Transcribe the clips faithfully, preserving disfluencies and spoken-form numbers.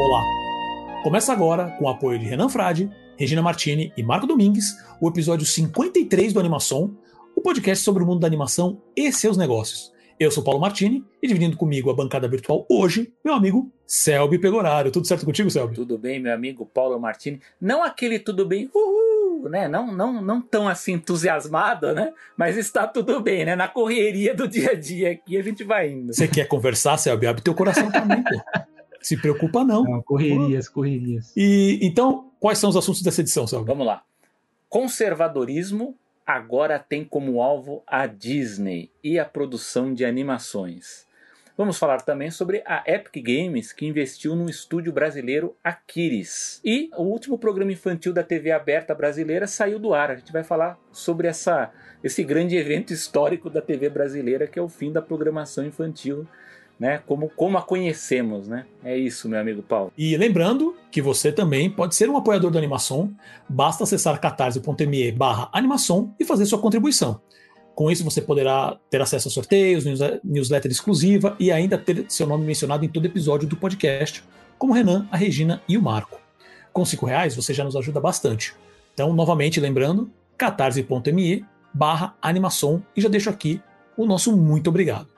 Olá! Começa agora, com o apoio de Renan Frade, Regina Martini e Marco Domingues, o episódio cinquenta e três do AnimaSom, o podcast sobre o mundo da animação e seus negócios. Eu sou Paulo Martini e dividindo comigo a bancada virtual hoje, meu amigo Selby Pegoraro. Tudo certo contigo, Selby? Tudo bem, meu amigo Paulo Martini. Não aquele tudo bem, uhul, né? Não, não, não tão assim entusiasmado, né? Mas está tudo bem, né? Na correria do dia a dia aqui a gente vai indo. Você quer conversar, Selby? Abre teu coração também, pô. Se preocupa não. Não, correrias, correrias. E então, quais são os assuntos dessa edição, Selby? Vamos lá. Conservadorismo agora tem como alvo a Disney e a produção de animações. Vamos falar também sobre a Epic Games, que investiu no estúdio brasileiro Aquiris. E o último programa infantil da T V aberta brasileira saiu do ar. A gente vai falar sobre essa, esse grande evento histórico da T V brasileira, que é o fim da programação infantil, né? Como, como a conhecemos, né? É isso, meu amigo Paulo. E lembrando que você também pode ser um apoiador do AnimaSom. Basta acessar catarse.me barra AnimaSom e fazer sua contribuição. Com isso você poderá ter acesso a sorteios, newsletter exclusiva e ainda ter seu nome mencionado em todo episódio do podcast, como o Renan, a Regina e o Marco. Com cinco reais você já nos ajuda bastante. Então, novamente, lembrando, catarse.me barra AnimaSom e já deixo aqui o nosso muito obrigado.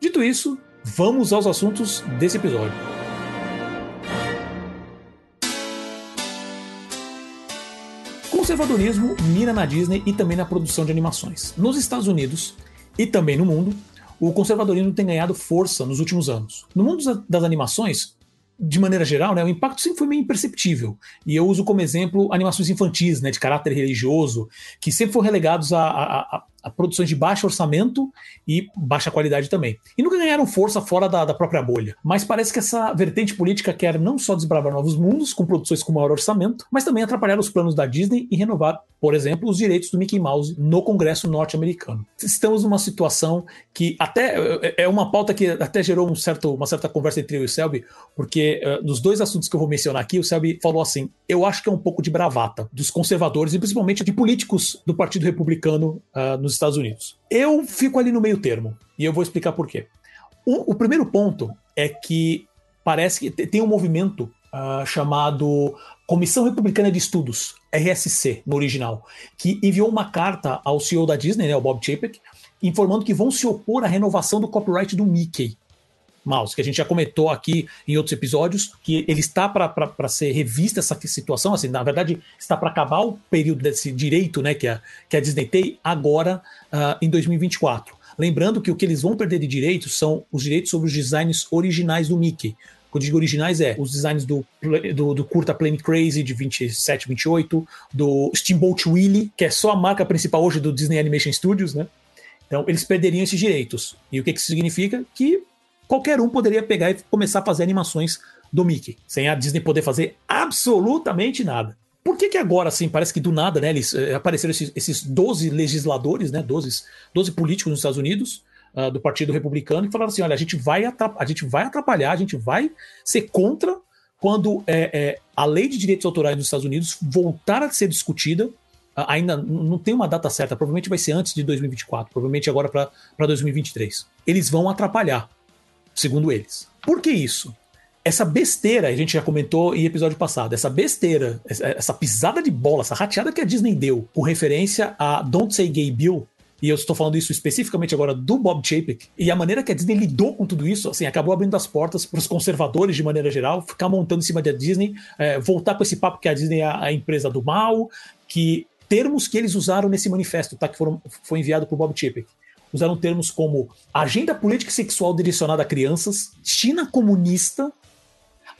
Dito isso, vamos aos assuntos desse episódio. Conservadorismo mira na Disney e também na produção de animações. Nos Estados Unidos e também no mundo, o conservadorismo tem ganhado força nos últimos anos. No mundo das animações, de maneira geral, né, o impacto sempre foi meio imperceptível. E eu uso como exemplo animações infantis, né, de caráter religioso, que sempre foram relegados a, a, a, a produções de baixo orçamento e baixa qualidade também. E nunca ganharam força fora da, da própria bolha. Mas parece que essa vertente política quer não só desbravar novos mundos, com produções com maior orçamento, mas também atrapalhar os planos da Disney e renovar, por exemplo, os direitos do Mickey Mouse no Congresso norte-americano. Estamos numa situação que até é uma pauta que até gerou um certo, uma certa conversa entre eu e o Selby, porque nos dois assuntos que eu vou mencionar aqui, o Selby falou assim, eu acho que é um pouco de bravata dos conservadores e principalmente de políticos do Partido Republicano uh, nos Estados Unidos. Eu fico ali no meio termo e eu vou explicar por quê. O, o primeiro ponto é que parece que tem um movimento uh, chamado Comissão Republicana de Estudos, R S C no original, que enviou uma carta ao C E O da Disney, né, o Bob Chapek, informando que vão se opor à renovação do copyright do Mickey Mouse, que a gente já comentou aqui em outros episódios, que ele está para ser revista essa situação, assim, na verdade está para acabar o período desse direito, né, que, a, que a Disney tem agora uh, em dois mil e vinte e quatro. Lembrando que o que eles vão perder de direitos são os direitos sobre os designs originais do Mickey. Quando eu digo originais é os designs do, do, do curta Plane Crazy de vinte e sete, vinte e oito, do Steamboat Willie, que é só a marca principal hoje do Disney Animation Studios, né? Então eles perderiam esses direitos. E o que, que isso significa? Que qualquer um poderia pegar e começar a fazer animações do Mickey, sem a Disney poder fazer absolutamente nada. Por que que agora, assim, parece que do nada, né, eles, eh, apareceram esses, esses doze legisladores, né, doze, doze políticos nos Estados Unidos, uh, do Partido Republicano, que falaram assim, olha, a gente vai atrapalhar, a gente vai, atrapalhar, a gente vai ser contra quando eh, eh, a lei de direitos autorais dos Estados Unidos voltar a ser discutida. Ainda não tem uma data certa, provavelmente vai ser antes de dois mil e vinte e quatro, provavelmente agora para dois mil e vinte e três. Eles vão atrapalhar, segundo eles. Por que isso? Essa besteira, a gente já comentou em episódio passado, essa besteira, essa pisada de bola, essa rateada que a Disney deu com referência a Don't Say Gay Bill, e eu estou falando isso especificamente agora do Bob Chapek, e a maneira que a Disney lidou com tudo isso, assim, acabou abrindo as portas para os conservadores de maneira geral, ficar montando em cima da Disney, é, voltar com esse papo que a Disney é a empresa do mal, que termos que eles usaram nesse manifesto, tá, que foram, foi enviado por Bob Chapek. Usaram termos como agenda política e sexual direcionada a crianças, China comunista,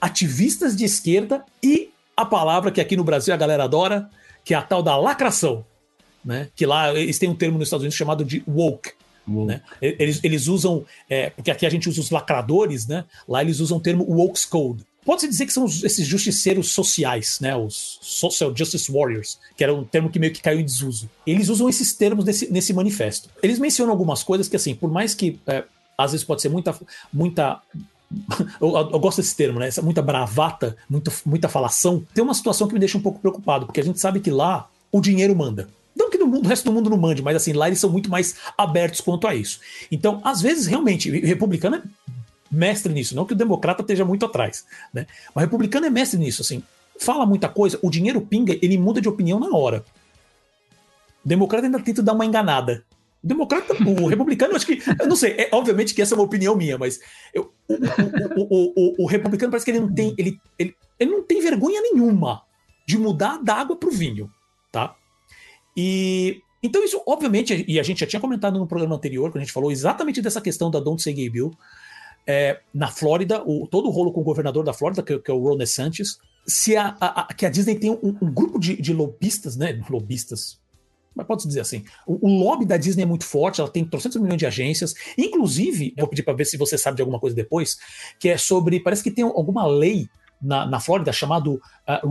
ativistas de esquerda e a palavra que aqui no Brasil a galera adora, que é a tal da lacração, né? Que lá eles têm um termo nos Estados Unidos chamado de woke. Uhum. Né? Eles, eles usam, é, porque aqui a gente usa os lacradores, né? Lá eles usam o termo woke code. Pode-se dizer que são os, esses justiceiros sociais, né? Os social justice warriors, que era um termo que meio que caiu em desuso. Eles usam esses termos nesse, nesse manifesto. Eles mencionam algumas coisas que, assim, por mais que é, às vezes pode ser muita... muita eu, eu gosto desse termo, né? Essa muita bravata, muita, muita falação. Tem uma situação que me deixa um pouco preocupado, porque a gente sabe que lá o dinheiro manda. Não que no mundo, o resto do mundo não mande, mas assim, lá eles são muito mais abertos quanto a isso. Então, às vezes, realmente, o republicano é mestre nisso, não que o democrata esteja muito atrás, né? Mas o republicano é mestre nisso, assim, fala muita coisa, o dinheiro pinga, ele muda de opinião na hora. O democrata ainda tenta dar uma enganada. O democrata, o republicano, acho que, eu não sei, é, obviamente que essa é uma opinião minha, mas eu, o, o, o, o, o republicano parece que ele não tem, ele, ele, ele não tem vergonha nenhuma de mudar da água pro vinho, tá? E então isso, obviamente, e a gente já tinha comentado no programa anterior, quando a gente falou exatamente dessa questão da Don't Say Gay Bill, é, na Flórida, o, todo o rolo com o governador da Flórida, que, que é o Ron DeSantis, se a, a, a, que a Disney tem um, um grupo de, de lobistas, né, lobistas, mas pode-se dizer assim, o, o lobby da Disney é muito forte, ela tem trezentos milhões de agências, inclusive, eu vou pedir para ver se você sabe de alguma coisa depois, que é sobre, parece que tem alguma lei na, na Flórida chamada uh,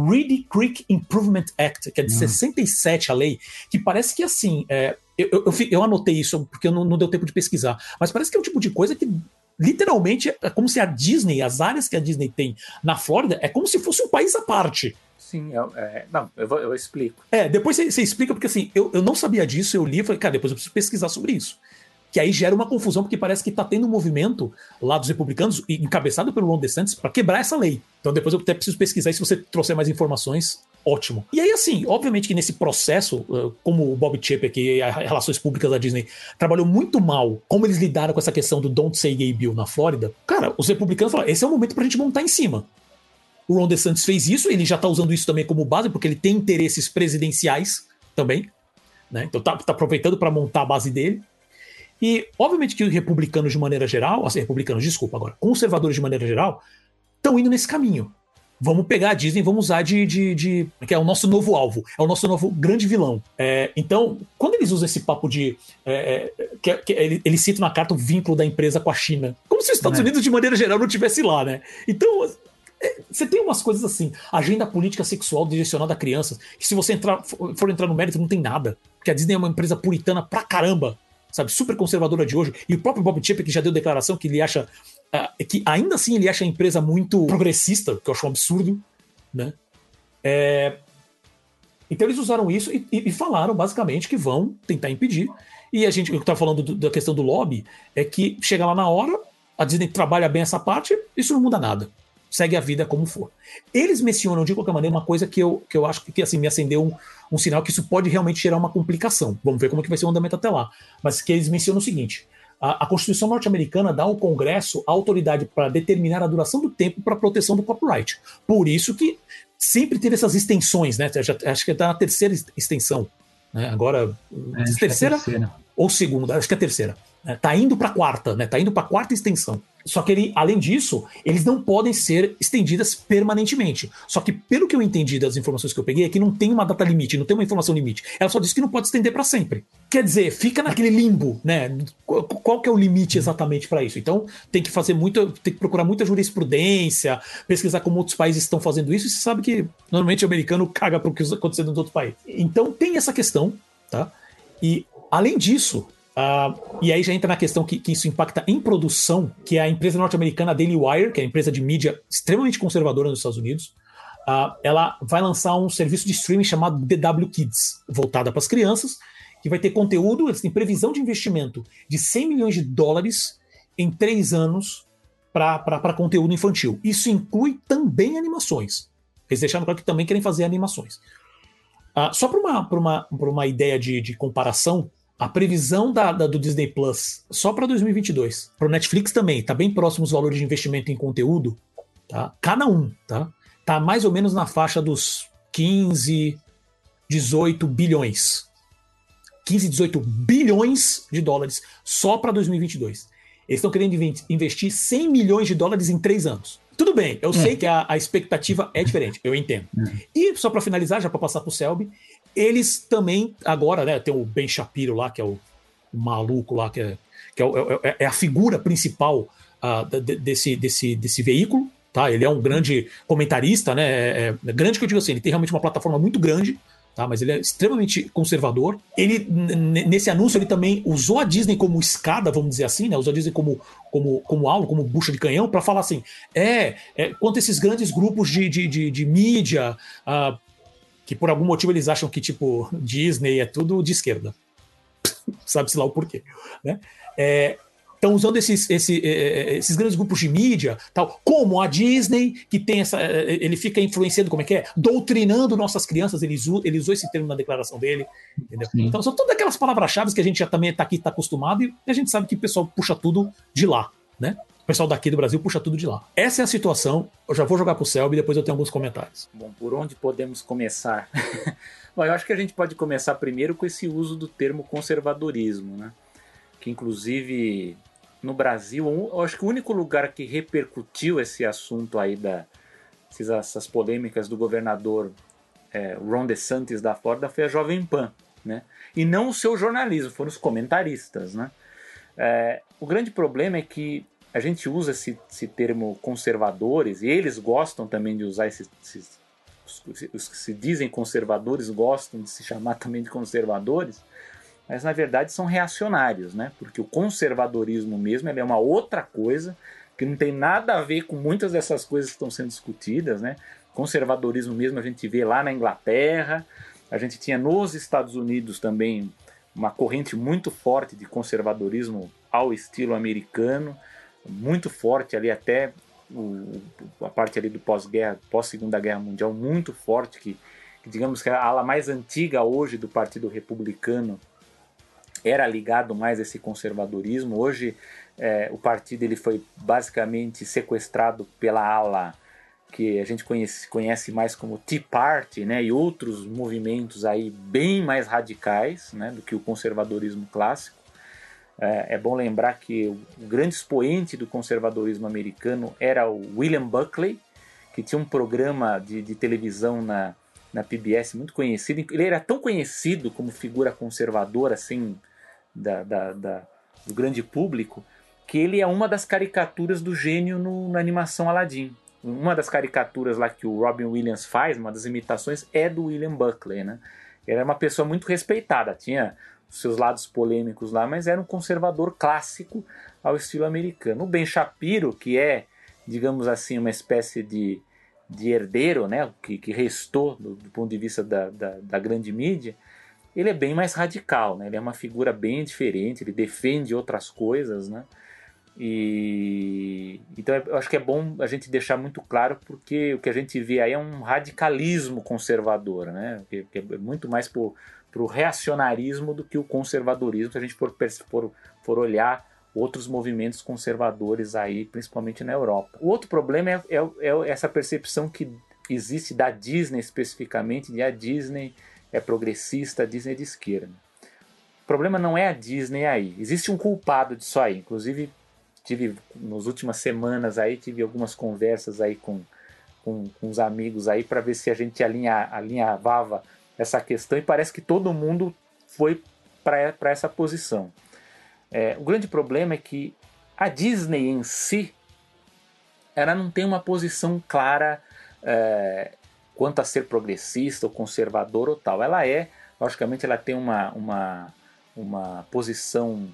Reedy Creek Improvement Act, que é de uhum. sessenta e sete a lei, que parece que assim, é, eu, eu, eu, eu anotei isso porque eu não, não deu tempo de pesquisar, mas parece que é um tipo de coisa que literalmente é como se a Disney, as áreas que a Disney tem na Flórida, é como se fosse um país à parte. Sim, eu, é, não, eu, vou, eu explico. É, depois você, você explica, porque assim, eu, eu não sabia disso, eu li e falei, cara, depois eu preciso pesquisar sobre isso. Que aí gera uma confusão, porque parece que tá tendo um movimento lá dos republicanos, encabeçado pelo Ron DeSantis, para quebrar essa lei. Então depois eu até preciso pesquisar, e se você trouxer mais informações, ótimo. E aí assim, obviamente que nesse processo, como o Bob Chapek, que as relações públicas da Disney, trabalhou muito mal como eles lidaram com essa questão do Don't Say Gay Bill na Flórida, cara, os republicanos falaram, esse é o momento pra gente montar em cima. O Ron DeSantis fez isso, ele já está usando isso também como base, porque ele tem interesses presidenciais também, né? Então está tá aproveitando para montar a base dele. E, obviamente, que os republicanos de maneira geral, assim, republicanos, desculpa agora, conservadores de maneira geral, estão indo nesse caminho. Vamos pegar a Disney, vamos usar de, de, de... que é o nosso novo alvo, é o nosso novo grande vilão. É, então, quando eles usam esse papo de... É, é, que, que ele, ele cita na carta o vínculo da empresa com a China. Como se os Estados é. Unidos, de maneira geral, não estivesse lá, né? Então... Você tem umas coisas assim, agenda política sexual direcionada a crianças, que se você entrar, for entrar no mérito, não tem nada. Porque a Disney é uma empresa puritana pra caramba, sabe? Super conservadora de hoje. E o próprio Bob Chapek, que já deu declaração que ele acha... Uh, que ainda assim ele acha a empresa muito progressista, que eu acho um absurdo, né? É... Então eles usaram isso e, e, e falaram, basicamente, que vão tentar impedir. E a gente, eu tava falando do, da questão do lobby, é que chega lá na hora, a Disney trabalha bem essa parte, isso não muda nada. Segue a vida como for. Eles mencionam, de qualquer maneira, uma coisa que eu, que eu acho que assim, me acendeu um, um sinal que isso pode realmente gerar uma complicação. Vamos ver como é que vai ser o andamento até lá. Mas que eles mencionam o seguinte, a, a Constituição norte-americana dá ao Congresso a autoridade para determinar a duração do tempo para a proteção do copyright. Por isso que sempre teve essas extensões, né? Já, acho que está na terceira extensão. Né? Agora, é, terceira, é terceira ou segunda, acho que é a terceira. Está indo para a quarta, né? Está indo para a quarta extensão. Só que, ele, além disso, eles não podem ser estendidas permanentemente. Só que, pelo que eu entendi das informações que eu peguei, é que não tem uma data limite, não tem uma informação limite. Ela só diz que não pode estender para sempre. Quer dizer, fica naquele limbo, né? Qual que é o limite exatamente para isso? Então, tem que fazer muito, tem que procurar muita jurisprudência, pesquisar como outros países estão fazendo isso, e você sabe que, normalmente, o americano caga para o que está acontecendo em outro país. Então, tem essa questão, tá? E, além disso... Uh, e aí já entra na questão que, que isso impacta em produção, que é a empresa norte-americana Daily Wire, que é a empresa de mídia extremamente conservadora nos Estados Unidos, uh, ela vai lançar um serviço de streaming chamado D W Kids, voltada para as crianças, que vai ter conteúdo, eles têm previsão de investimento de cem milhões de dólares em três anos para conteúdo infantil. Isso inclui também animações. Eles deixaram claro que também querem fazer animações. Uh, só para uma, pra uma, pra uma ideia de, de comparação, a previsão da, da, do Disney Plus só para dois mil e vinte e dois, para o Netflix também, está bem próximo os valores de investimento em conteúdo, tá? Cada um, tá? Tá mais ou menos na faixa dos quinze, dezoito bilhões. quinze, dezoito bilhões de dólares só para dois mil e vinte e dois. Eles estão querendo investir cem milhões de dólares em três anos. Tudo bem, eu é. sei que a, a expectativa é diferente, eu entendo. É. E só para finalizar, já para passar para o Selby, eles também, agora, né, tem o Ben Shapiro lá, que é o, o maluco lá, que é, que é, é, é a figura principal uh, de, desse, desse, desse veículo, tá? Ele é um grande comentarista, né? É, é grande que eu digo assim, ele tem realmente uma plataforma muito grande, tá? Mas ele é extremamente conservador. Ele, n- nesse anúncio, ele também usou a Disney como escada, vamos dizer assim, né? Usou a Disney como, como, como alvo, como bucha de canhão, para falar assim, é, é, quanto a esses grandes grupos de, de, de, de mídia... Uh, que por algum motivo eles acham que, tipo, Disney é tudo de esquerda. Sabe-se lá o porquê, né? É, estão usando esses, esse, esses grandes grupos de mídia, tal, como a Disney, que tem essa, ele fica influenciando, como é que é? Doutrinando nossas crianças, ele usou, ele usou esse termo na declaração dele, entendeu? Sim. Então são todas aquelas palavras-chave que a gente já também está aqui, está acostumado, e a gente sabe que o pessoal puxa tudo de lá, né? O pessoal daqui do Brasil puxa tudo de lá. Essa é a situação. Eu já vou jogar pro Selby e depois eu tenho alguns comentários. Bom, por onde podemos começar? Bom, eu acho que a gente pode começar primeiro com esse uso do termo conservadorismo, né? Que inclusive no Brasil, eu acho que o único lugar que repercutiu esse assunto aí da essas polêmicas do governador é, Ron DeSantis da Flórida foi a Jovem Pan, né? E não o seu jornalismo, foram os comentaristas, né? É, o grande problema é que a gente usa esse, esse termo conservadores, e eles gostam também de usar esses, esses, os que se dizem conservadores gostam de se chamar também de conservadores, mas na verdade são reacionários, né? Porque o conservadorismo mesmo ele é uma outra coisa que não tem nada a ver com muitas dessas coisas que estão sendo discutidas, né? Conservadorismo mesmo a gente vê lá na Inglaterra, a gente tinha nos Estados Unidos também uma corrente muito forte de conservadorismo ao estilo americano, muito forte ali até o, a parte ali do pós-guerra, pós-segunda guerra mundial, muito forte, que, que digamos que a ala mais antiga hoje do Partido Republicano era ligado mais a esse conservadorismo. Hoje é, o partido ele foi basicamente sequestrado pela ala que a gente conhece, conhece mais como Tea Party, né, e outros movimentos aí bem mais radicais, né, do que o conservadorismo clássico. É bom lembrar que o grande expoente do conservadorismo americano era o William Buckley, que tinha um programa de, de televisão na, na P B S muito conhecido. Ele era tão conhecido como figura conservadora assim, da, da, da, do grande público, que ele é uma das caricaturas do gênio no, na animação Aladdin. Uma das caricaturas lá que o Robin Williams faz, uma das imitações, é do William Buckley, né? Ele era uma pessoa muito respeitada, tinha seus lados polêmicos lá, mas era um conservador clássico ao estilo americano. O Ben Shapiro, que é, digamos assim, uma espécie de, de herdeiro, né, que, que restou do, do ponto de vista da, da, da grande mídia, ele é bem mais radical, né? Ele é uma figura bem diferente, ele defende outras coisas, né? E então eu acho que é bom a gente deixar muito claro, porque o que a gente vê aí é um radicalismo conservador, né? Que, que é muito mais por para o reacionarismo do que o conservadorismo, se a gente for, for, for olhar outros movimentos conservadores aí, principalmente na Europa. O outro problema é, é, é essa percepção que existe da Disney especificamente, de a Disney é progressista, a Disney é de esquerda. O problema não é a Disney aí, existe um culpado disso aí, inclusive tive, nas últimas semanas aí, tive algumas conversas aí com, com, com os amigos aí, para ver se a gente alinha, alinhavava essa questão, e parece que todo mundo foi para essa posição. É, o grande problema é que a Disney em si, ela não tem uma posição clara é, quanto a ser progressista ou conservador ou tal. Ela é, logicamente, ela tem uma, uma, uma posição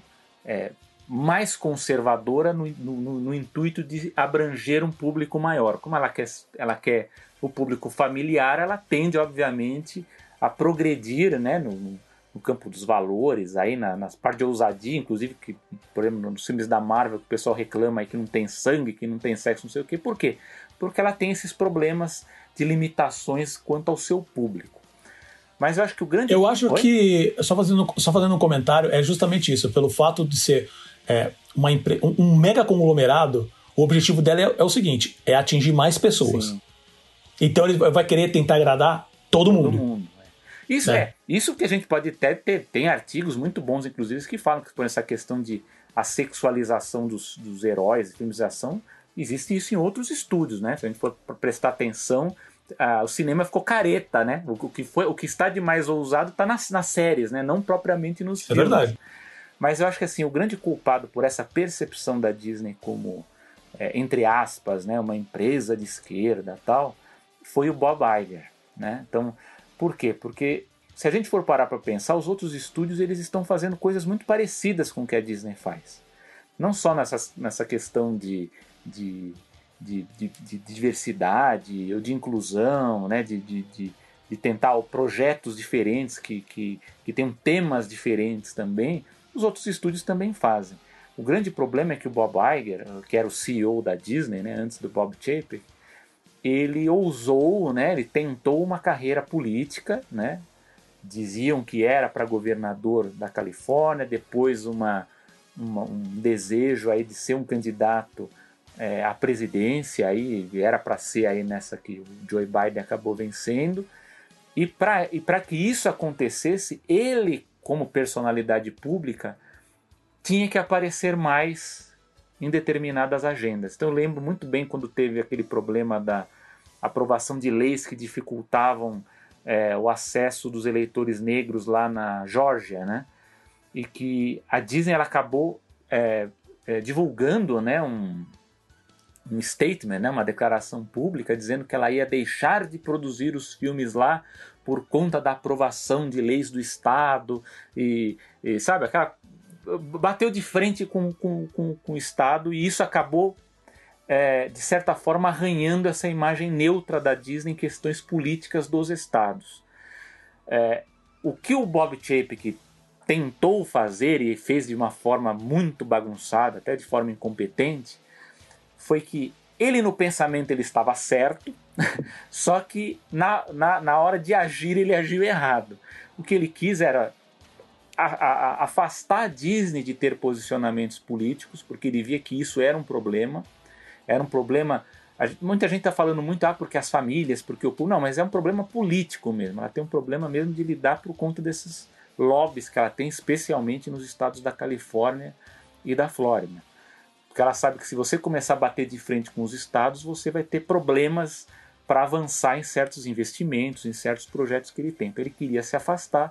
é, mais conservadora no, no, no intuito de abranger um público maior. Como ela quer, ela quer o público familiar, ela tende, obviamente, a progredir, né, no, no campo dos valores, aí na, nas partes de ousadia, inclusive, que, por exemplo, nos filmes da Marvel, que o pessoal reclama aí que não tem sangue, que não tem sexo, não sei o quê. Por quê? Porque ela tem esses problemas de limitações quanto ao seu público. Mas eu acho que o grande... Eu acho Oi? que, só fazendo, só fazendo um comentário, é justamente isso, pelo fato de ser é, uma empre... um, um mega conglomerado, o objetivo dela é, é o seguinte, é atingir mais pessoas. Sim. Então ele vai querer tentar agradar todo, todo mundo. mundo. Isso é. é, isso que a gente pode até ter, tem artigos muito bons, inclusive, que falam que por essa questão de a sexualização dos, dos heróis, filmização, existe isso em outros estúdios, né? Se a gente for prestar atenção, ah, o cinema ficou careta, né? O, o, que, foi, o que está de mais ousado está nas, nas séries, né? Não propriamente nos é filmes. É verdade. Mas eu acho que assim, o grande culpado por essa percepção da Disney como, é, entre aspas, né, uma empresa de esquerda e tal, foi o Bob Iger, né? Então, por quê? Porque se a gente for parar para pensar, os outros estúdios eles estão fazendo coisas muito parecidas com o que a Disney faz. Não só nessa, nessa questão de, de, de, de, de diversidade ou de inclusão, né? de, de, de, de tentar projetos diferentes que, que, que tenham temas diferentes também, os outros estúdios também fazem. O grande problema é que o Bob Iger, que era o C E O da Disney, né, antes do Bob Chapek, ele ousou, né, ele tentou uma carreira política, né? Diziam que era para governador da Califórnia, depois uma, uma, um desejo aí de ser um candidato é, à presidência, aí era para ser aí nessa que o Joe Biden acabou vencendo. E para e para que isso acontecesse, ele, como personalidade pública, tinha que aparecer mais em determinadas agendas. Então eu lembro muito bem quando teve aquele problema da aprovação de leis que dificultavam É, o acesso dos eleitores negros lá na Geórgia, né? E que a Disney ela acabou é, é, divulgando, né, um, um statement, né, uma declaração pública dizendo que ela ia deixar de produzir os filmes lá por conta da aprovação de leis do Estado e, e sabe, aquela, bateu de frente com, com, com, com o Estado, e isso acabou É, de certa forma arranhando essa imagem neutra da Disney em questões políticas dos estados. É, o que o Bob Chapek tentou fazer e fez de uma forma muito bagunçada, até de forma incompetente, foi que ele no pensamento ele estava certo, só que na, na, na hora de agir ele agiu errado. O que ele quis era a, a, a afastar a Disney de ter posicionamentos políticos, porque ele via que isso era um problema. Era um problema... Muita gente está falando muito, ah, porque as famílias, porque o povo... Não, mas é um problema político mesmo. Ela tem um problema mesmo de lidar por conta desses lobbies que ela tem, especialmente nos estados da Califórnia e da Flórida. Porque ela sabe que se você começar a bater de frente com os estados, você vai ter problemas para avançar em certos investimentos, em certos projetos que ele tem. Então ele queria se afastar,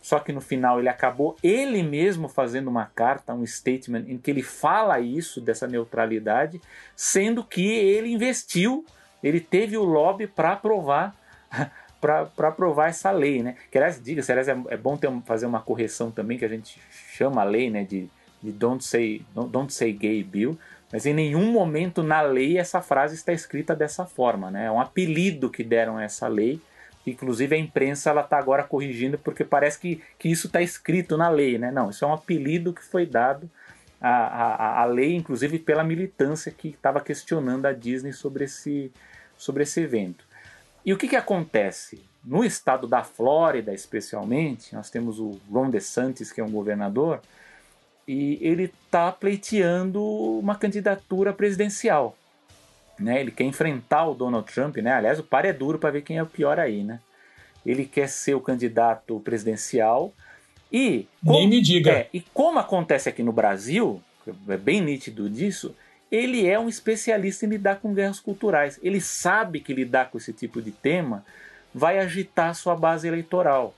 só que no final ele acabou ele mesmo fazendo uma carta, um statement em que ele fala isso, dessa neutralidade, sendo que ele investiu, ele teve o lobby para aprovar, para aprovar essa lei, né? Que aliás, diga-se, aliás, é bom ter, fazer uma correção também, que a gente chama a lei, né, de, de Don't Say, Don't Say Gay Bill, mas em nenhum momento na lei essa frase está escrita dessa forma, né? É um apelido que deram a essa lei. Inclusive a imprensa ela está agora corrigindo porque parece que, que isso está escrito na lei, né? Não, isso é um apelido que foi dado à, à, à lei, inclusive pela militância que estava questionando a Disney sobre esse, sobre esse evento. E o que, que acontece? No estado da Flórida, especialmente, nós temos o Ron DeSantis, que é um governador, e ele está pleiteando uma candidatura presidencial. Né, ele quer enfrentar o Donald Trump, né? Aliás, o par é duro para ver quem é o pior aí, né? Ele quer ser o candidato presidencial e... Como, nem me diga. É, e como acontece aqui no Brasil, é bem nítido disso, ele é um especialista em lidar com guerras culturais. Ele sabe que lidar com esse tipo de tema vai agitar a sua base eleitoral.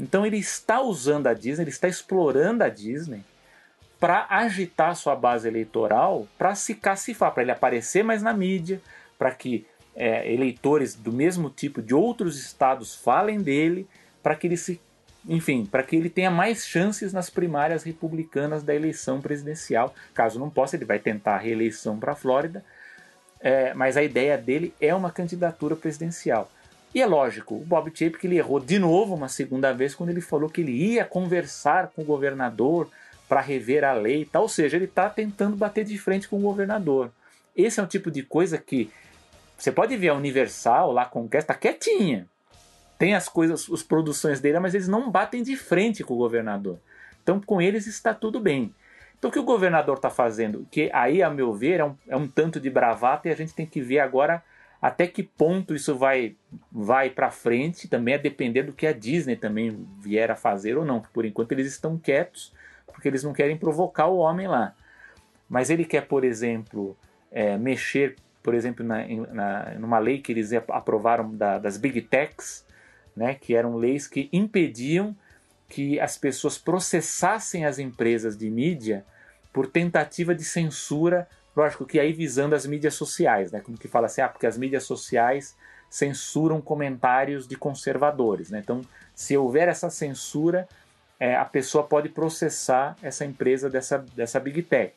Então ele está usando a Disney, ele está explorando a Disney para agitar sua base eleitoral, para se cacifar, para ele aparecer mais na mídia, para que é, eleitores do mesmo tipo de outros estados falem dele, para que ele se, enfim, para que ele tenha mais chances nas primárias republicanas da eleição presidencial. Caso não possa, ele vai tentar a reeleição para a Flórida, é, mas a ideia dele é uma candidatura presidencial. E é lógico, o Bob Chapek ele errou de novo uma segunda vez quando ele falou que ele ia conversar com o governador para rever a lei e tal, ou seja, ele está tentando bater de frente com o governador. Esse é um tipo de coisa que você pode ver a Universal, lá a Conquest, está quietinha. Tem as coisas, as produções dele, mas eles não batem de frente com o governador. Então com eles está tudo bem. Então o que o governador está fazendo, que aí a meu ver é um, é um tanto de bravata, e a gente tem que ver agora até que ponto isso vai, vai para frente, também a depender do que a Disney também vier a fazer ou não. Por enquanto eles estão quietos, porque eles não querem provocar o homem lá. Mas ele quer, por exemplo, é, mexer, por exemplo, na, na, numa lei que eles aprovaram da, das Big Techs, né, que eram leis que impediam que as pessoas processassem as empresas de mídia por tentativa de censura, lógico que aí visando as mídias sociais, né, como que fala assim, ah, porque as mídias sociais censuram comentários de conservadores, né? Então, se houver essa censura, É, a pessoa pode processar essa empresa dessa, dessa Big Tech.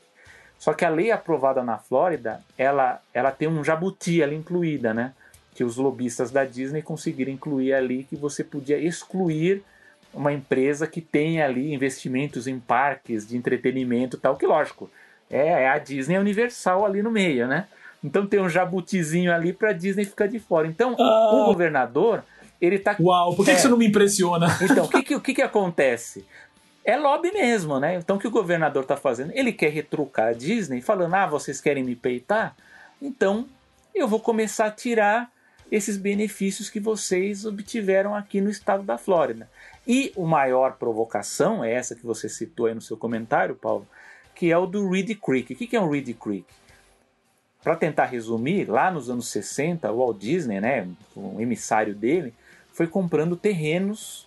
Só que a lei aprovada na Flórida, ela, ela tem um jabuti ali incluída, né? Que os lobistas da Disney conseguiram incluir ali que você podia excluir uma empresa que tem ali investimentos em parques de entretenimento e tal, que lógico, é a Disney, é Universal ali no meio, né? Então tem um jabutizinho ali pra Disney ficar de fora. Então, ah. o governador, ele tá... Uau, por que, é... que isso não me impressiona? Então, o que que, que que acontece? É lobby mesmo, né? Então, o que o governador tá fazendo? Ele quer retrucar a Disney, falando, ah, vocês querem me peitar? Então, eu vou começar a tirar esses benefícios que vocês obtiveram aqui no estado da Flórida. E a maior provocação é essa que você citou aí no seu comentário, Paulo, que é o do Reedy Creek. O que é um Reedy Creek? Para tentar resumir, lá nos anos sessenta, o Walt Disney, né, um emissário dele, foi comprando terrenos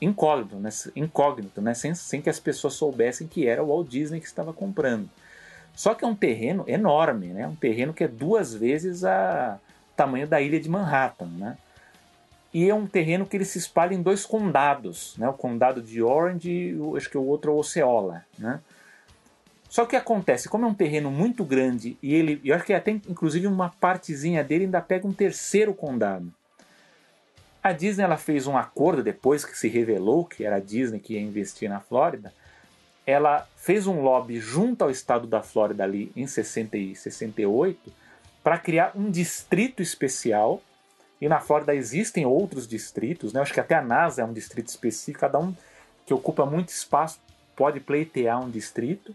incógnito, né, incógnito né, sem, sem que as pessoas soubessem que era o Walt Disney que estava comprando. Só que é um terreno enorme, né, um terreno que é duas vezes a tamanho da ilha de Manhattan, né? E é um terreno que ele se espalha em dois condados, né? O condado de Orange e o, acho que o outro é Osceola, né? Só que acontece, como é um terreno muito grande e ele, eu acho que até inclusive uma partezinha dele ainda pega um terceiro condado. A Disney ela fez um acordo depois que se revelou que era a Disney que ia investir na Flórida. Ela fez um lobby junto ao estado da Flórida ali em sessenta e sessenta e oito para criar um distrito especial. E na Flórida existem outros distritos, né? Acho que até a NASA é um distrito específico, cada um que ocupa muito espaço pode pleitear um distrito.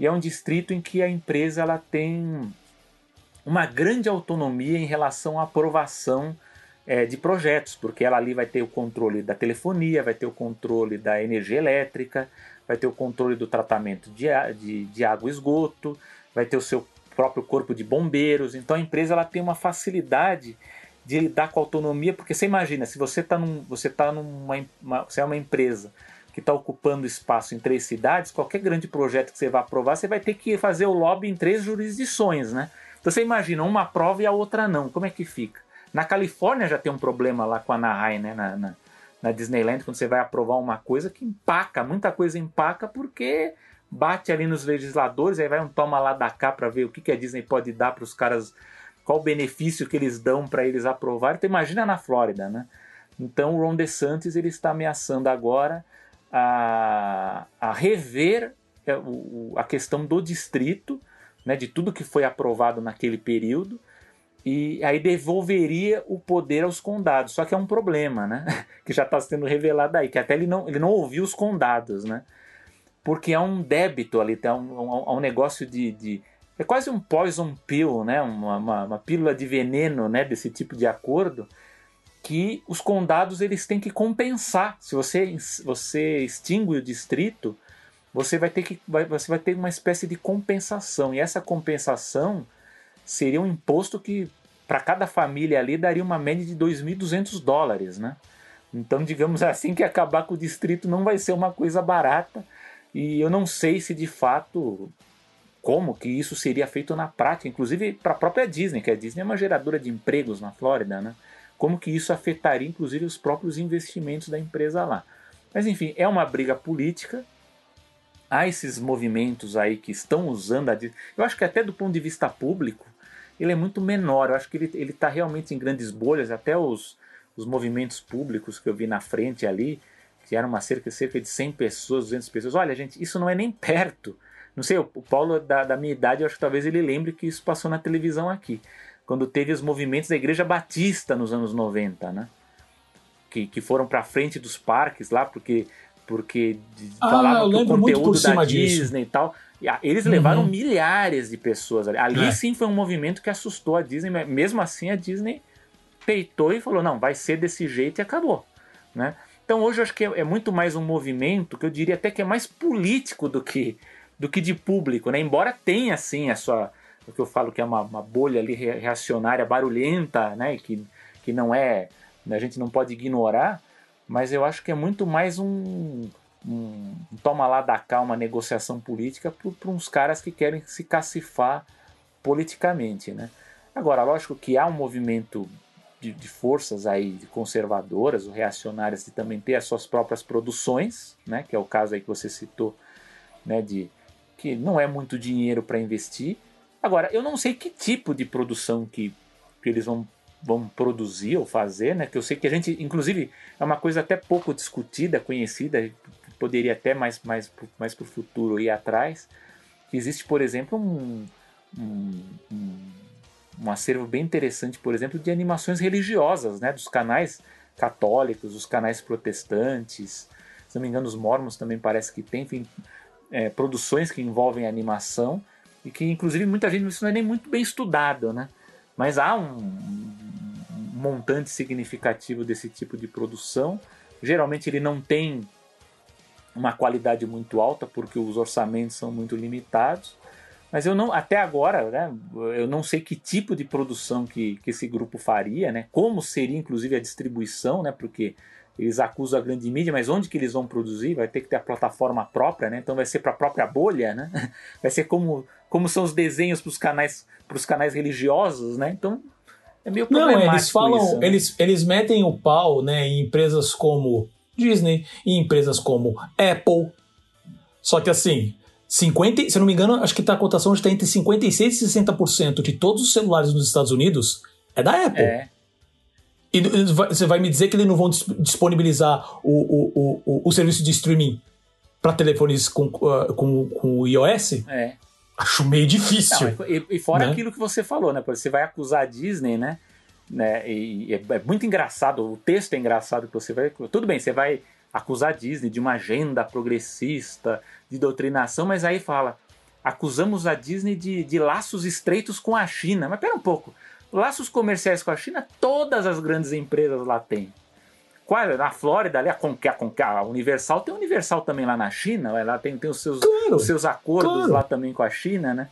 E é um distrito em que a empresa ela tem uma grande autonomia em relação à aprovação é, de projetos, porque ela ali vai ter o controle da telefonia, vai ter o controle da energia elétrica, vai ter o controle do tratamento de, de, de água e esgoto, vai ter o seu próprio corpo de bombeiros. Então a empresa ela tem uma facilidade de lidar com a autonomia, porque você imagina, se você está num, você tá numa uma, você é uma empresa que está ocupando espaço em três cidades, qualquer grande projeto que você vai aprovar, você vai ter que fazer o lobby em três jurisdições, né? Então você imagina, uma aprova e a outra não, como é que fica? Na Califórnia já tem um problema lá com a Anaheim, né? Na, na, na Disneyland, quando você vai aprovar uma coisa que empaca, muita coisa empaca, porque bate ali nos legisladores, aí vai um toma lá da cá para ver o que, que a Disney pode dar para os caras, qual o benefício que eles dão para eles aprovarem. Então imagina na Flórida, né? Então o Ron DeSantis ele está ameaçando agora A, a rever a questão do distrito, né, de tudo que foi aprovado naquele período, e aí devolveria o poder aos condados. Só que é um problema, né, que já está sendo revelado aí, que até ele não, ele não ouviu os condados, né, porque há um débito ali, há um, há um negócio de, de... é quase um poison pill, né, uma, uma, uma pílula de veneno, né, desse tipo de acordo, que os condados eles têm que compensar. Se você, você extingue o distrito, você vai ter que, vai, você vai ter uma espécie de compensação. E essa compensação seria um imposto que, para cada família ali, daria uma média de dois mil e duzentos dólares, né? Então, digamos assim, que acabar com o distrito não vai ser uma coisa barata. E eu não sei se, de fato, como que isso seria feito na prática. Inclusive, para a própria Disney, que a Disney é uma geradora de empregos na Flórida, né? Como que isso afetaria, inclusive, os próprios investimentos da empresa lá. Mas, enfim, é uma briga política. Há esses movimentos aí que estão usando a Disney. Eu acho que até do ponto de vista público, ele é muito menor. Eu acho que ele está realmente em grandes bolhas. Até os, os movimentos públicos que eu vi na frente ali, que eram uma cerca, cerca de cem pessoas, duzentas pessoas. Olha, gente, isso não é nem perto. Não sei, o Paulo da, da minha idade, eu acho que talvez ele lembre que isso passou na televisão aqui, quando teve os movimentos da Igreja Batista nos anos noventa, né? Que, que foram para frente dos parques lá, porque, porque ah, falavam que o conteúdo da Disney disso. E tal. E, ah, eles uhum. levaram milhares de pessoas ali. Ali é. sim foi um movimento que assustou a Disney, mas mesmo assim a Disney peitou e falou, não, vai ser desse jeito e acabou, né? Então hoje eu acho que é, é muito mais um movimento, que eu diria até que é mais político do que, do que de público, né? Embora tenha, assim, a sua... o que eu falo que é uma, uma bolha ali reacionária, barulhenta, né, que, que não é, a gente não pode ignorar, mas eu acho que é muito mais um, um toma lá da cá, uma negociação política para uns caras que querem se cacifar politicamente, né. Agora, lógico que há um movimento de, de forças aí, de conservadoras, ou reacionárias, de também ter as suas próprias produções, né, que é o caso aí que você citou, né, de que não é muito dinheiro para investir. Agora, eu não sei que tipo de produção que, que eles vão vão produzir ou fazer, né? Que eu sei que a gente, inclusive, é uma coisa até pouco discutida, conhecida, poderia até mais, mais, mais para o futuro ir atrás. Existe, por exemplo, um, um, um, um acervo bem interessante, por exemplo, de animações religiosas, né? Dos canais católicos, dos canais protestantes, se não me engano, os mormons também parece que tem, enfim, é, produções que envolvem animação e que, inclusive, muita gente, isso não é nem muito bem estudado, né? Mas há um, um montante significativo desse tipo de produção. Geralmente ele não tem uma qualidade muito alta, porque os orçamentos são muito limitados. Mas eu não, até agora, né, eu não sei que tipo de produção que, que esse grupo faria, né, como seria, inclusive, a distribuição, né, porque eles acusam a grande mídia, mas onde que eles vão produzir? Vai ter que ter a plataforma própria, né? Então vai ser para a própria bolha, né? Vai ser como, como são os desenhos para os canais, pros canais religiosos, né? Então é meio problemático. Não, eles falam, isso, né? eles, eles metem o pau, né, em empresas como Disney, em empresas como Apple. Só que assim, cinquenta, se eu não me engano, acho que tá, a cotação está entre cinquenta e seis e sessenta por cento de todos os celulares nos Estados Unidos é da Apple. É. E você vai me dizer que eles não vão disponibilizar o, o, o, o serviço de streaming para telefones com, com, com iOS? É. Acho meio difícil. Não, e, e fora, né, aquilo que você falou, né? Você vai acusar a Disney, né? né? E é, é muito engraçado, o texto é engraçado que você vai... Tudo bem, você vai acusar a Disney de uma agenda progressista, de doutrinação, mas aí fala, acusamos a Disney de, de laços estreitos com a China. Mas pera um pouco. Laços comerciais com a China, todas as grandes empresas lá têm. Qual, na Flórida, ali, a, Conca, a Universal, tem a Universal também lá na China, ela tem, tem os, seus, claro, os seus acordos, claro, lá também com a China, né?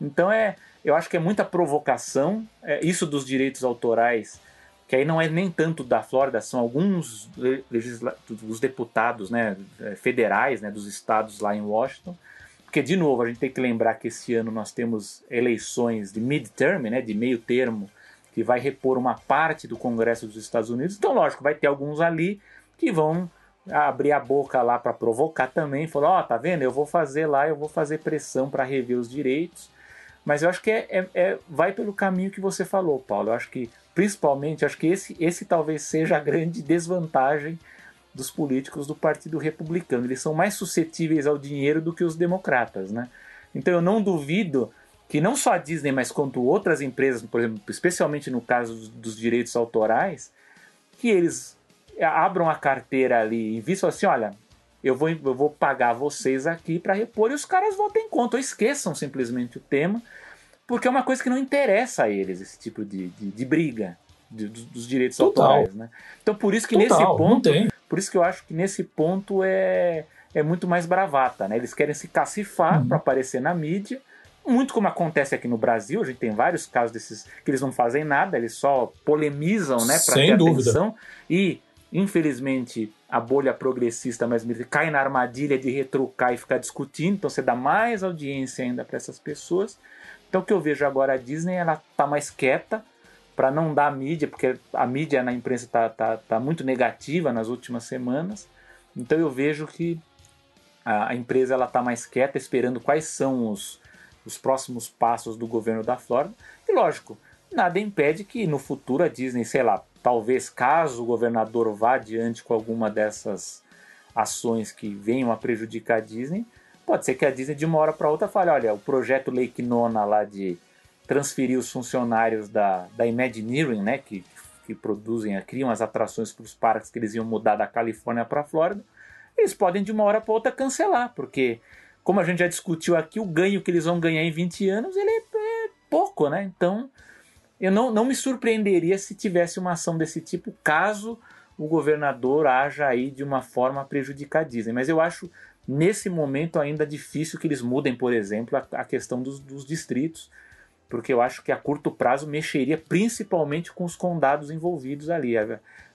Então, é, eu acho que é muita provocação, é, isso dos direitos autorais, que aí não é nem tanto da Flórida, são alguns legisla- os deputados, né, federais, né, dos estados lá em Washington. Porque, de novo, a gente tem que lembrar que esse ano nós temos eleições de mid-term, né, de meio termo, que vai repor uma parte do Congresso dos Estados Unidos. Então, lógico, vai ter alguns ali que vão abrir a boca lá para provocar também, falar, ó, oh, tá vendo, eu vou fazer lá, eu vou fazer pressão para rever os direitos. Mas eu acho que é, é, é, vai pelo caminho que você falou, Paulo. Eu acho que, principalmente, acho que esse, esse talvez seja a grande desvantagem dos políticos do Partido Republicano. Eles são mais suscetíveis ao dinheiro do que os democratas, né? Então eu não duvido que não só a Disney, mas quanto outras empresas, por exemplo, especialmente no caso dos direitos autorais, que eles abram a carteira ali e vistam assim, olha, eu vou, eu vou pagar vocês aqui para repor, e os caras votem contra, ou esqueçam simplesmente o tema, porque é uma coisa que não interessa a eles, esse tipo de, de, de briga de, dos direitos Total. autorais, né? Então por isso que Total, nesse ponto... Não tem. Por isso que eu acho que nesse ponto é, é muito mais bravata, né? Eles querem se cacifar, uhum, para aparecer na mídia, muito como acontece aqui no Brasil. A gente tem vários casos desses que eles não fazem nada, eles só polemizam, né, para ter dúvida. atenção. E, infelizmente, a bolha progressista mais cai na armadilha de retrucar e ficar discutindo, então você dá mais audiência ainda para essas pessoas. Então o que eu vejo agora, a Disney, ela tá mais quieta, para não dar mídia, porque a mídia na imprensa está tá, tá muito negativa nas últimas semanas. Então eu vejo que a empresa está mais quieta, esperando quais são os, os próximos passos do governo da Flórida. E lógico, nada impede que no futuro a Disney, sei lá, talvez caso o governador vá adiante com alguma dessas ações que venham a prejudicar a Disney, pode ser que a Disney de uma hora para outra fale, olha, o projeto Lei Quinona lá de... transferir os funcionários da, da Imagineering, né, que, que produzem, criam as atrações para os parques que eles iam mudar da Califórnia para a Flórida, eles podem de uma hora para outra cancelar, porque, como a gente já discutiu aqui, o ganho que eles vão ganhar em vinte anos, ele é, é pouco, né? Então, eu não, não me surpreenderia se tivesse uma ação desse tipo, caso o governador haja aí de uma forma prejudicadíssima. Mas eu acho, nesse momento, ainda difícil que eles mudem, por exemplo, a, a questão dos, dos distritos, porque eu acho que a curto prazo mexeria principalmente com os condados envolvidos ali.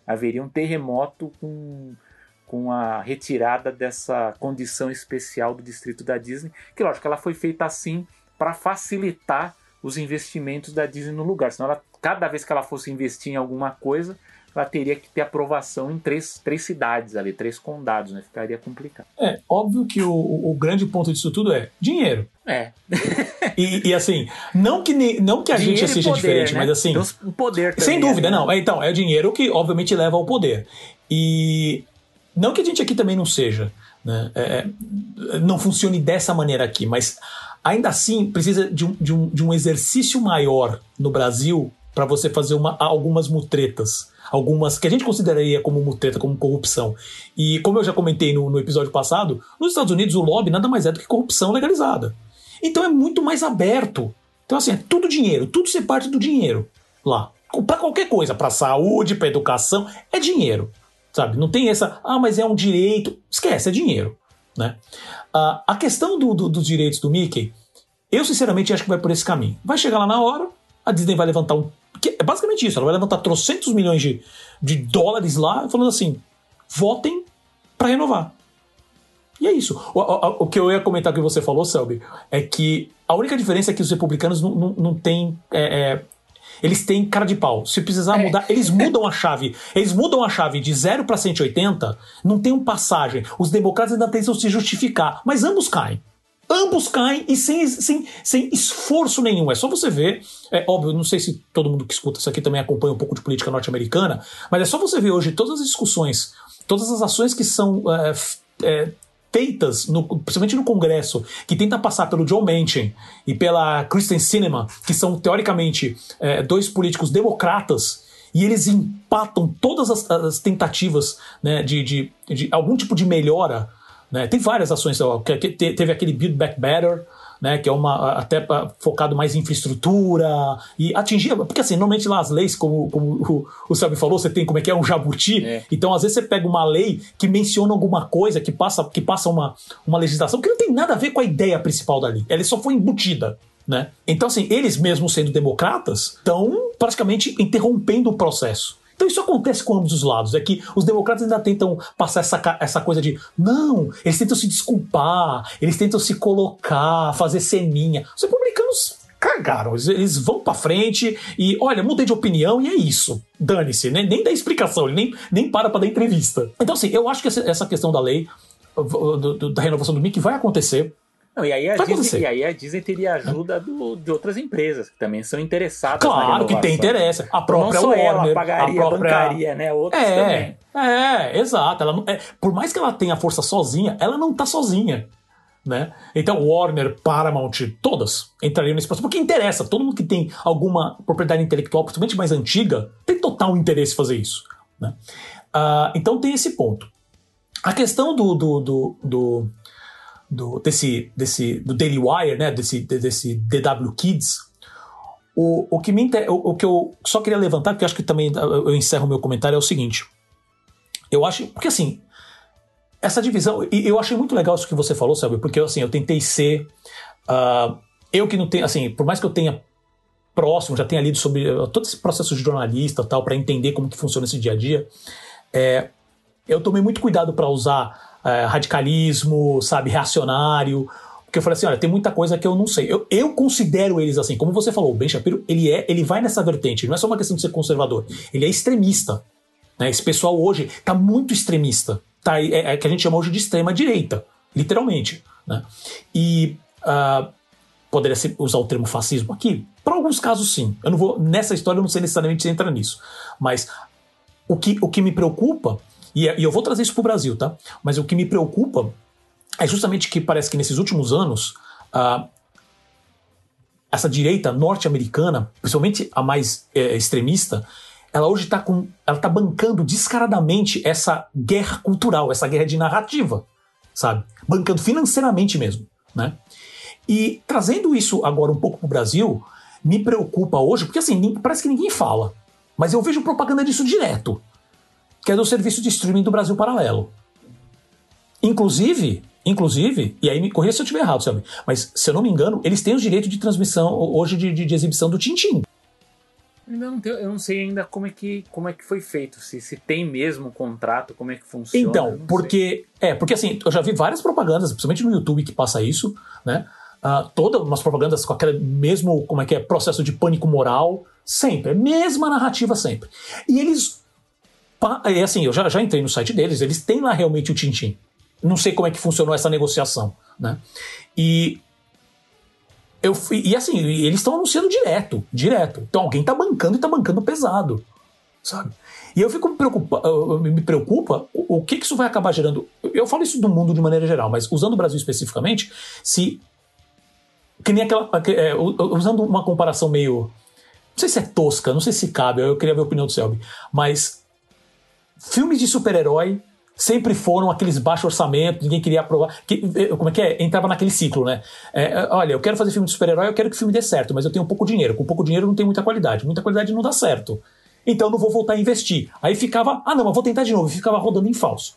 Haveria um terremoto com, com a retirada dessa condição especial do distrito da Disney, que lógico, ela foi feita assim para facilitar os investimentos da Disney no lugar. Senão ela, cada vez que ela fosse investir em alguma coisa, ela teria que ter aprovação em três, três cidades ali, três condados, né? Ficaria complicado. É, óbvio que o, o grande ponto disso tudo é dinheiro. É. E, e assim, não que, ne, não que a dinheiro gente seja diferente, né? Mas assim... O poder também. Sem dúvida, é, não. Então, é o dinheiro que obviamente leva ao poder. E não que a gente aqui também não seja, né? É, não funcione dessa maneira aqui, mas... Ainda assim, precisa de um, de um, de um exercício maior no Brasil para você fazer uma, algumas mutretas. Algumas que a gente consideraria como mutreta, como corrupção. E como eu já comentei no, no episódio passado, nos Estados Unidos o lobby nada mais é do que corrupção legalizada. Então é muito mais aberto. Então assim, é tudo dinheiro, tudo ser parte do dinheiro lá. Para qualquer coisa, para saúde, para educação, é dinheiro. Sabe? Não tem essa, ah, mas é um direito. Esquece, é dinheiro. Né? Uh, a questão do, do, dos direitos do Mickey, eu sinceramente acho que vai por esse caminho. Vai chegar lá na hora, a Disney vai levantar um... Que é basicamente isso, ela vai levantar trocentos milhões de, de dólares lá, falando assim, votem para renovar. E é isso. O, o, o que eu ia comentar que você falou, Selby, é que a única diferença é que os republicanos não, não, não têm... É, é, eles têm cara de pau. Se precisar mudar, é. eles mudam a chave. Eles mudam a chave de zero para cento e oitenta, não tem um passagem. Os democratas ainda tentam se justificar, mas ambos caem. Ambos caem e sem, sem, sem esforço nenhum. É só você ver, é óbvio, não sei se todo mundo que escuta isso aqui também acompanha um pouco de política norte-americana, mas é só você ver hoje todas as discussões, todas as ações que são é, é, feitas, no, principalmente no Congresso, que tenta passar pelo Joe Manchin e pela Kristen Sinema, que são, teoricamente, é, dois políticos democratas, e eles empatam todas as, as tentativas, né, de, de, de algum tipo de melhora. Né? Tem várias ações, ó, que, que teve aquele Build Back Better, né, que é uma até focado mais em infraestrutura e atingir, porque assim, normalmente lá as leis, como, como o, o Selby falou, você tem como é que é um jabuti, é. Então às vezes você pega uma lei que menciona alguma coisa, que passa, que passa uma, uma legislação que não tem nada a ver com a ideia principal da lei, ela só foi embutida, né? Então assim, eles mesmos sendo democratas estão praticamente interrompendo o processo. Então isso acontece com ambos os lados, é que os democratas ainda tentam passar essa, essa coisa de não, eles tentam se desculpar, eles tentam se colocar, fazer ceninha. Os republicanos cagaram, eles, eles vão pra frente e olha, mudei de opinião e é isso, dane-se, né? Nem dá explicação, nem, nem para pra dar entrevista. Então assim, eu acho que essa, essa questão da lei, do, do, da renovação do Mickey vai acontecer. Não, e, aí a Disney, e aí a Disney teria ajuda do, de outras empresas que também são interessadas, claro, na que tem interesse. A própria não só Warner, ela pagaria, a própria... bancaria, né? Outros é, também. É, é, exato. Ela, é, por mais que ela tenha força sozinha, ela não tá sozinha, né? Então Warner, Paramount, todas entrariam nesse processo, porque interessa. Todo mundo que tem alguma propriedade intelectual, principalmente mais antiga, tem total interesse em fazer isso, né? Uh, então tem esse ponto. A questão do... do, do, do Do, desse, desse, do Daily Wire, né? desse, desse D W Kids, o, o, que me inter... o, o que eu só queria levantar, porque acho que também eu encerro o meu comentário, é o seguinte, eu acho, porque assim, essa divisão, e eu achei muito legal isso que você falou, sabe, porque assim, eu tentei ser, uh, eu que não tenho, assim, por mais que eu tenha próximo, já tenha lido sobre todo esse processo de jornalista e tal, para entender como que funciona esse dia a dia, é, eu tomei muito cuidado para usar Uh, radicalismo, sabe, reacionário, porque eu falei assim, olha, tem muita coisa que eu não sei, eu, eu considero eles assim, como você falou, o Ben Shapiro, ele, é, ele vai nessa vertente, não é só uma questão de ser conservador, ele é extremista, né? Esse pessoal hoje tá muito extremista, tá, é, é que a gente chama hoje de extrema direita, literalmente, né? E uh, poderia ser, usar o termo fascismo aqui, para alguns casos sim, eu não vou, nessa história eu não sei necessariamente se entra nisso, mas o que, o que me preocupa, e eu vou trazer isso pro Brasil, tá? Mas o que me preocupa é justamente que parece que nesses últimos anos uh, essa direita norte-americana, principalmente a mais é, extremista, ela hoje tá com, ela tá bancando descaradamente essa guerra cultural, essa guerra de narrativa, sabe? Bancando financeiramente mesmo, né? E trazendo isso agora um pouco pro Brasil, me preocupa hoje, porque assim, parece que ninguém fala, mas eu vejo propaganda disso direto, que é do serviço de streaming do Brasil Paralelo. Inclusive, inclusive, e aí me corrija se eu estiver errado, sabe? Mas, se eu não me engano, eles têm os direitos de transmissão hoje de, de, de exibição do Tintim. Não, eu não sei ainda como é que, como é que foi feito, se, se tem mesmo um contrato, como é que funciona. Então, porque, é, porque assim, eu já vi várias propagandas, principalmente no YouTube que passa isso, né? Uh, todas umas propagandas com aquele mesmo, como é que é, processo de pânico moral, sempre, mesma narrativa sempre. E eles É assim, eu já, já entrei no site deles, eles têm lá realmente o Tintim. Não sei como é que funcionou essa negociação, né? E, eu, e assim, eles estão anunciando direto, direto. Então alguém tá bancando e tá bancando pesado, sabe? E eu fico me preocupa, me preocupa o, o que, que isso vai acabar gerando. Eu falo isso do mundo de maneira geral, mas usando o Brasil especificamente, se... Que nem aquela... É, usando uma comparação meio... Não sei se é tosca, não sei se cabe, eu queria ver a opinião do Selby, mas filmes de super-herói sempre foram aqueles baixo orçamento, ninguém queria aprovar, que, como é que é? Entrava naquele ciclo, né? É, olha, eu quero fazer filme de super-herói, eu quero que o filme dê certo, mas eu tenho pouco dinheiro, com pouco dinheiro não tem muita qualidade, muita qualidade não dá certo, então eu não vou voltar a investir. Aí ficava, ah não, eu vou tentar de novo, e ficava rodando em falso.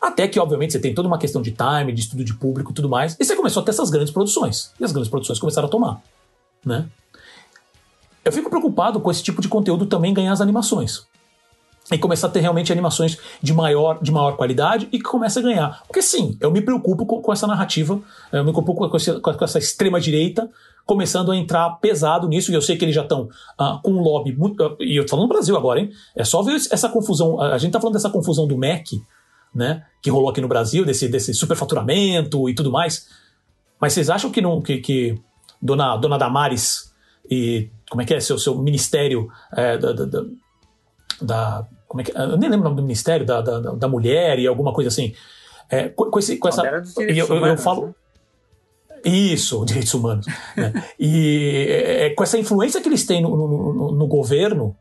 Até que, obviamente, você tem toda uma questão de time, de estudo de público e tudo mais, e você começou a ter essas grandes produções, e as grandes produções começaram a tomar, né? Eu fico preocupado com esse tipo de conteúdo também ganhar as animações. E começar a ter realmente animações de maior, de maior qualidade e que comece a ganhar. Porque sim, eu me preocupo com, com essa narrativa, eu me preocupo com, esse, com essa extrema-direita começando a entrar pesado nisso. E eu sei que eles já estão uh, com um lobby... Muito, uh, e eu tô falando do Brasil agora, hein? É só ver essa confusão... A gente tá falando dessa confusão do M E C, né? Que rolou aqui no Brasil, desse, desse superfaturamento e tudo mais. Mas vocês acham que, não, que, que Dona, Dona Damares e... Como é que é? Seu, seu ministério é, da, da, da, da... Como é que é? Eu nem lembro o nome do ministério, da, da, da mulher e alguma coisa assim. É, com, com, esse, com essa... Eu, eu, eu falo... Isso, direitos humanos. Né? E é, com essa influência que eles têm no, no, no, no governo,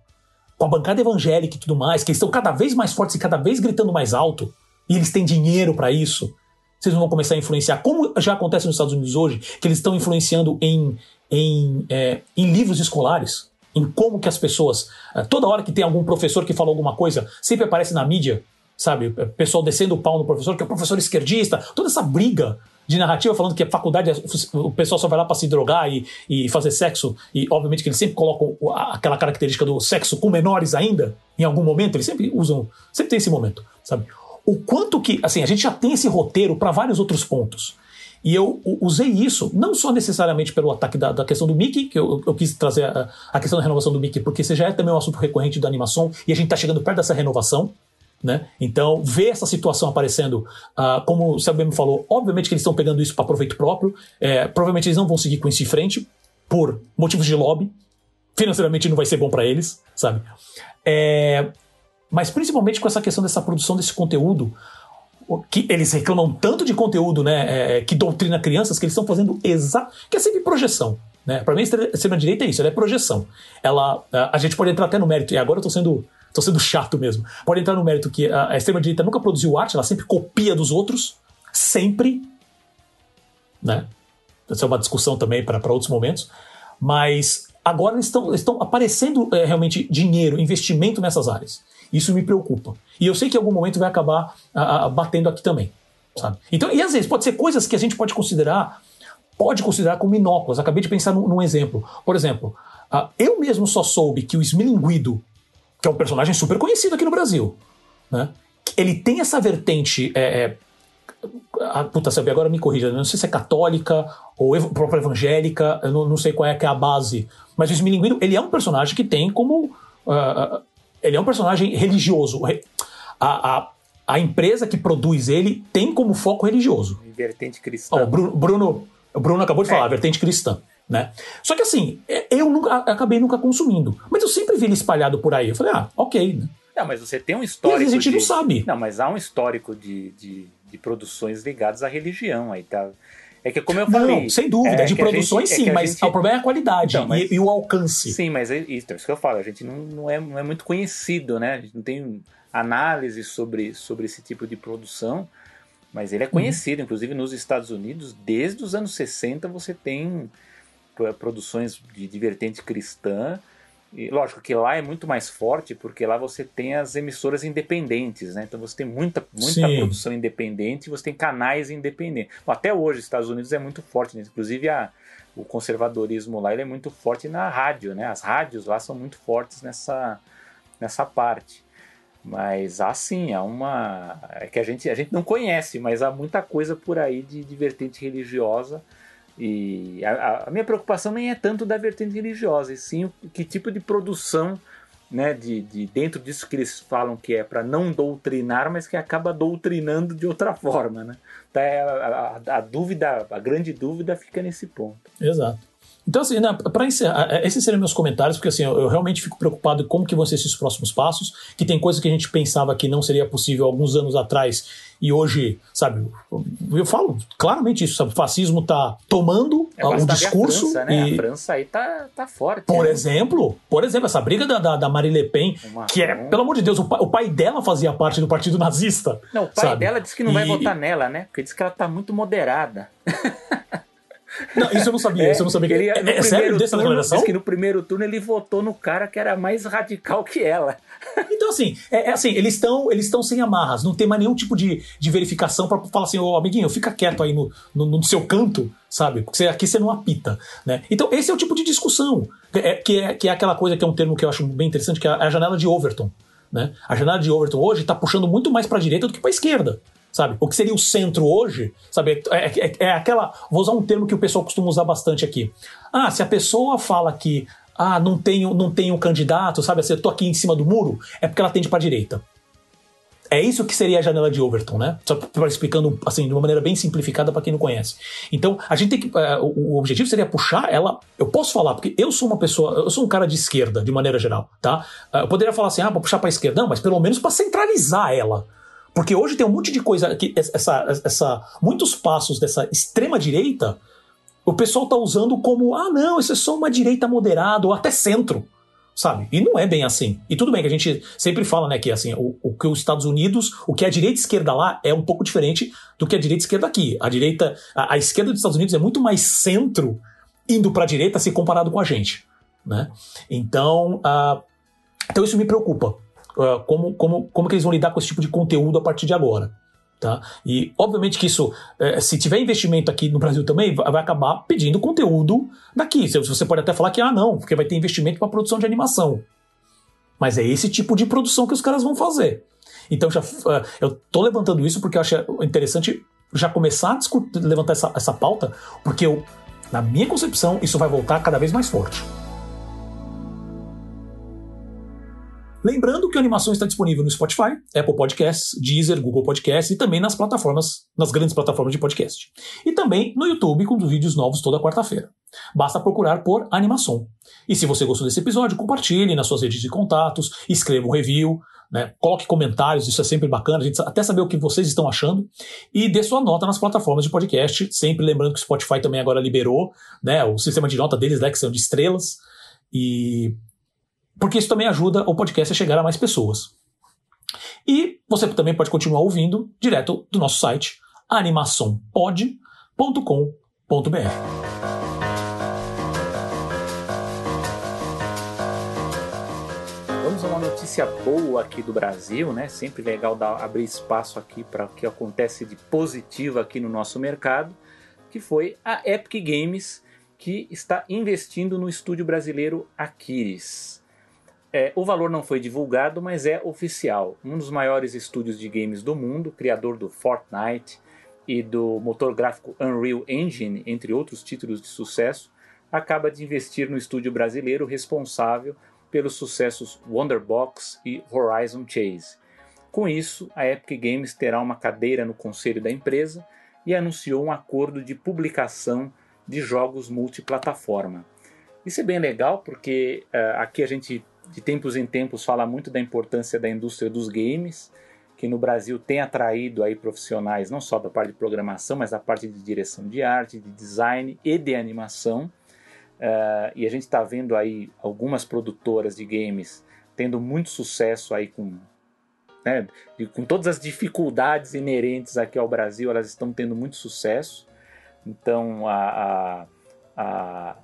com a bancada evangélica e tudo mais, que eles estão cada vez mais fortes e cada vez gritando mais alto, e eles têm dinheiro para isso, vocês não vão começar a influenciar. Como já acontece nos Estados Unidos hoje, que eles estão influenciando em... Em, é, em livros escolares, em como que as pessoas, toda hora que tem algum professor que fala alguma coisa, sempre aparece na mídia, sabe, o pessoal descendo o pau no professor, que é o professor esquerdista, toda essa briga de narrativa falando que a faculdade, o pessoal só vai lá para se drogar e, e fazer sexo, e obviamente que eles sempre colocam aquela característica do sexo com menores ainda, em algum momento, eles sempre usam, sempre tem esse momento, sabe, o quanto que, assim, a gente já tem esse roteiro para vários outros pontos. E eu usei isso, não só necessariamente pelo ataque da, da questão do Mickey, que eu, eu quis trazer a, a questão da renovação do Mickey, porque isso já é também um assunto recorrente da animação, e a gente está chegando perto dessa renovação, né? Então, ver essa situação aparecendo, uh, como o Selby me falou, obviamente que eles estão pegando isso para proveito próprio, é, provavelmente eles não vão seguir com isso em frente, por motivos de lobby, financeiramente não vai ser bom para eles, sabe? É, mas principalmente com essa questão dessa produção desse conteúdo, que eles reclamam tanto de conteúdo, né, é, que doutrina crianças, que eles estão fazendo exato, que é sempre projeção, né? Para mim, a extrema-direita é isso, ela é projeção. Ela, a gente pode entrar até no mérito, e agora eu tô sendo, tô sendo chato mesmo, pode entrar no mérito que a extrema-direita nunca produziu arte, ela sempre copia dos outros, sempre, né? Essa é uma discussão também para outros momentos, mas agora eles estão, estão aparecendo é, realmente dinheiro, investimento nessas áreas. Isso me preocupa. E eu sei que em algum momento vai acabar a, a, batendo aqui também, sabe? Então, e às vezes, pode ser coisas que a gente pode considerar, pode considerar como inóculas. Acabei de pensar num, num exemplo. Por exemplo, uh, eu mesmo só soube que o Smilinguido, que é um personagem super conhecido aqui no Brasil, né? Ele tem essa vertente... É, é, a, puta, sabe, agora me corrija, não sei se é católica ou ev- própria evangélica, eu não, não sei qual é que é a base. Mas o Smilinguido, ele é um personagem que tem como... Uh, uh, Ele é um personagem religioso. A, a, a empresa que produz ele tem como foco religioso. Vertente cristã. Oh, Bruno, Bruno, Bruno acabou de falar, é. Vertente cristã, né? Só que assim, eu nunca, acabei nunca consumindo. Mas eu sempre vi ele espalhado por aí. Eu falei, ah, ok. Não, mas você tem um histórico. Mas a gente de... não sabe. Não, mas há um histórico de, de, de produções ligadas à religião aí, tá? É que como eu falei... Não, sem dúvida, é de produções gente, sim, é mas gente... o problema é a qualidade então, mas... e, e o alcance. Sim, mas é isso, é isso que eu falo, a gente não, não, é, não é muito conhecido, né? A gente não tem análise sobre, sobre esse tipo de produção, mas ele é conhecido, uhum. Inclusive nos Estados Unidos, desde os anos sessenta você tem produções de, de vertente cristã, e lógico que lá é muito mais forte, porque lá você tem as emissoras independentes, né? Então você tem muita, muita produção independente, você tem canais independentes. Até hoje os Estados Unidos é muito forte, né? Inclusive a, o conservadorismo lá ele é muito forte na rádio, né? As rádios lá são muito fortes nessa, nessa parte. Mas há sim, há uma... É que a gente, a gente não conhece, mas há muita coisa por aí de, de vertente religiosa. E a, a minha preocupação nem é tanto da vertente religiosa, e sim que tipo de produção né, de, de dentro disso que eles falam que é para não doutrinar, mas que acaba doutrinando de outra forma, né? Tá, a, a, a dúvida, a grande dúvida fica nesse ponto. Exato. Então, assim, né, para encerrar, esses seriam meus comentários, porque assim, eu, eu realmente fico preocupado com como que vão ser esses próximos passos, que tem coisa que a gente pensava que não seria possível alguns anos atrás, e hoje, sabe, eu, eu falo claramente isso, sabe, o fascismo tá tomando é, o discurso. A França, né? E, a França aí tá, tá forte. Por né? exemplo, por exemplo, essa briga da, da, da Marine Le Pen, Uma que é, pelo amor de Deus, o pai, o pai dela fazia parte do partido nazista. Não, o pai sabe? dela disse que não e... vai votar nela, né? Porque disse que ela tá muito moderada. Não, isso eu não sabia, é, isso eu não sabia. Ele, é, é sério dessa declaração? Diz que no primeiro turno ele votou no cara que era mais radical que ela. Então, assim, é, é assim, eles estão eles estão sem amarras, não tem mais nenhum tipo de, de verificação pra falar assim, ô oh, amiguinho, fica quieto aí no, no, no seu canto, sabe? Porque aqui você não apita, né? Então, esse é o tipo de discussão, é, que, é, que é aquela coisa que é um termo que eu acho bem interessante, que é a janela de Overton, né? A janela de Overton hoje tá puxando muito mais pra direita do que pra esquerda. Sabe? O que seria o centro hoje, sabe? É, é, é aquela... Vou usar um termo que o pessoal costuma usar bastante aqui. Ah, se a pessoa fala que ah, não tenho, não tenho candidato, sabe? Assim, eu tô aqui em cima do muro, é porque ela tende para a direita. É isso que seria a janela de Overton, né? Só explicando assim, de uma maneira bem simplificada para quem não conhece. Então, a gente tem que... Uh, o objetivo seria puxar ela... Eu posso falar, porque eu sou uma pessoa... Eu sou um cara de esquerda, de maneira geral, tá? Uh, eu poderia falar assim, ah, vou puxar para a esquerda. Não, mas pelo menos para centralizar ela. Porque hoje tem um monte de coisa que essa, essa, muitos passos dessa extrema direita, o pessoal está usando como, ah não, isso é só uma direita moderada ou até centro, sabe? E não é bem assim. E tudo bem que a gente sempre fala, né, que assim, o, o que os Estados Unidos, o que a direita esquerda lá é um pouco diferente do que a direita esquerda aqui. A direita, a, a esquerda dos Estados Unidos é muito mais centro indo para a direita se comparado com a gente, né? Então, uh, então isso me preocupa. Como, como, como que eles vão lidar com esse tipo de conteúdo a partir de agora, tá? E obviamente que isso, se tiver investimento aqui no Brasil também, vai acabar pedindo conteúdo daqui. Você pode até falar que, ah não, porque vai ter investimento para produção de animação, mas é esse tipo de produção que os caras vão fazer. Então já, eu tô levantando isso porque eu acho interessante já começar a discutir, levantar essa, essa pauta, porque eu, na minha concepção, isso vai voltar cada vez mais forte. Lembrando que a animação está disponível no Spotify, Apple Podcasts, Deezer, Google Podcasts e também nas plataformas, nas grandes plataformas de podcast. E também no YouTube com vídeos novos toda quarta-feira. Basta procurar por AnimaSom. E se você gostou desse episódio, compartilhe nas suas redes de contatos, escreva um review, né, coloque comentários, isso é sempre bacana, a gente até saber o que vocês estão achando, e dê sua nota nas plataformas de podcast, sempre lembrando que o Spotify também agora liberou, né, o sistema de nota deles, né, que são de estrelas, e... porque isso também ajuda o podcast a chegar a mais pessoas. E você também pode continuar ouvindo direto do nosso site animação pod ponto com ponto b r. Vamos a uma notícia boa aqui do Brasil, né? Sempre legal dar, abrir espaço aqui para o que acontece de positivo aqui no nosso mercado, que foi a Epic Games, que está investindo no estúdio brasileiro Aquiris. É, o valor não foi divulgado, mas é oficial. Um dos maiores estúdios de games do mundo, criador do Fortnite e do motor gráfico Unreal Engine, entre outros títulos de sucesso, acaba de investir no estúdio brasileiro responsável pelos sucessos Wonderbox e Horizon Chase. Com isso, a Epic Games terá uma cadeira no conselho da empresa e anunciou um acordo de publicação de jogos multiplataforma. Isso é bem legal porque uh, aqui a gente... de tempos em tempos fala muito da importância da indústria dos games, que no Brasil tem atraído aí profissionais não só da parte de programação, mas da parte de direção de arte, de design e de animação. Uh, e a gente está vendo aí algumas produtoras de games tendo muito sucesso aí com, né, com todas as dificuldades inerentes aqui ao Brasil, elas estão tendo muito sucesso. Então a... a, a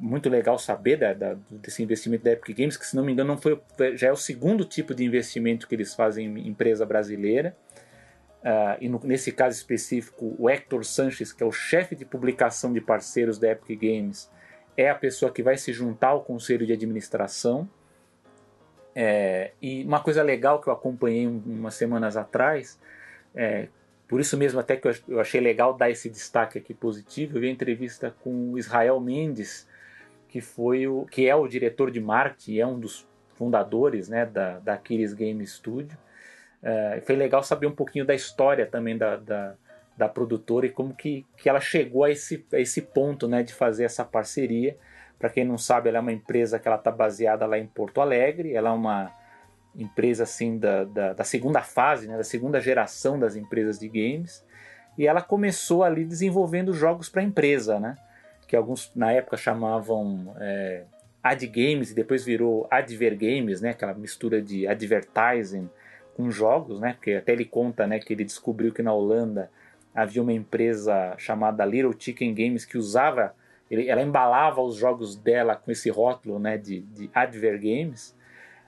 muito legal saber da, da, desse investimento da Epic Games, que se não me engano não foi, já é o segundo tipo de investimento que eles fazem em empresa brasileira. Uh, e no, nesse caso específico, o Héctor Sanches, que é o chefe de publicação de parceiros da Epic Games, é a pessoa que vai se juntar ao conselho de administração. É, e uma coisa legal que eu acompanhei um, umas semanas atrás, é, por isso mesmo até que eu, eu achei legal dar esse destaque aqui positivo, eu vi a entrevista com o Israel Mendes, que foi o que é o diretor de marketing, é um dos fundadores, né, da, da Aquiris Game Studio. Uh, foi legal saber um pouquinho da história também da, da, da produtora e como que, que ela chegou a esse, a esse ponto, né, de fazer essa parceria. Para quem não sabe, ela é uma empresa que ela está baseada lá em Porto Alegre, ela é uma empresa assim da, da, da segunda fase, né, da segunda geração das empresas de games, e ela começou ali desenvolvendo jogos para a empresa, né, que alguns na época chamavam é, Ad Games, e depois virou Adver Games, né, aquela mistura de advertising com jogos, né, porque até ele conta, né, que ele descobriu que na Holanda havia uma empresa chamada Little Chicken Games que usava, ele, ela embalava os jogos dela com esse rótulo, né, de, de Adver Games,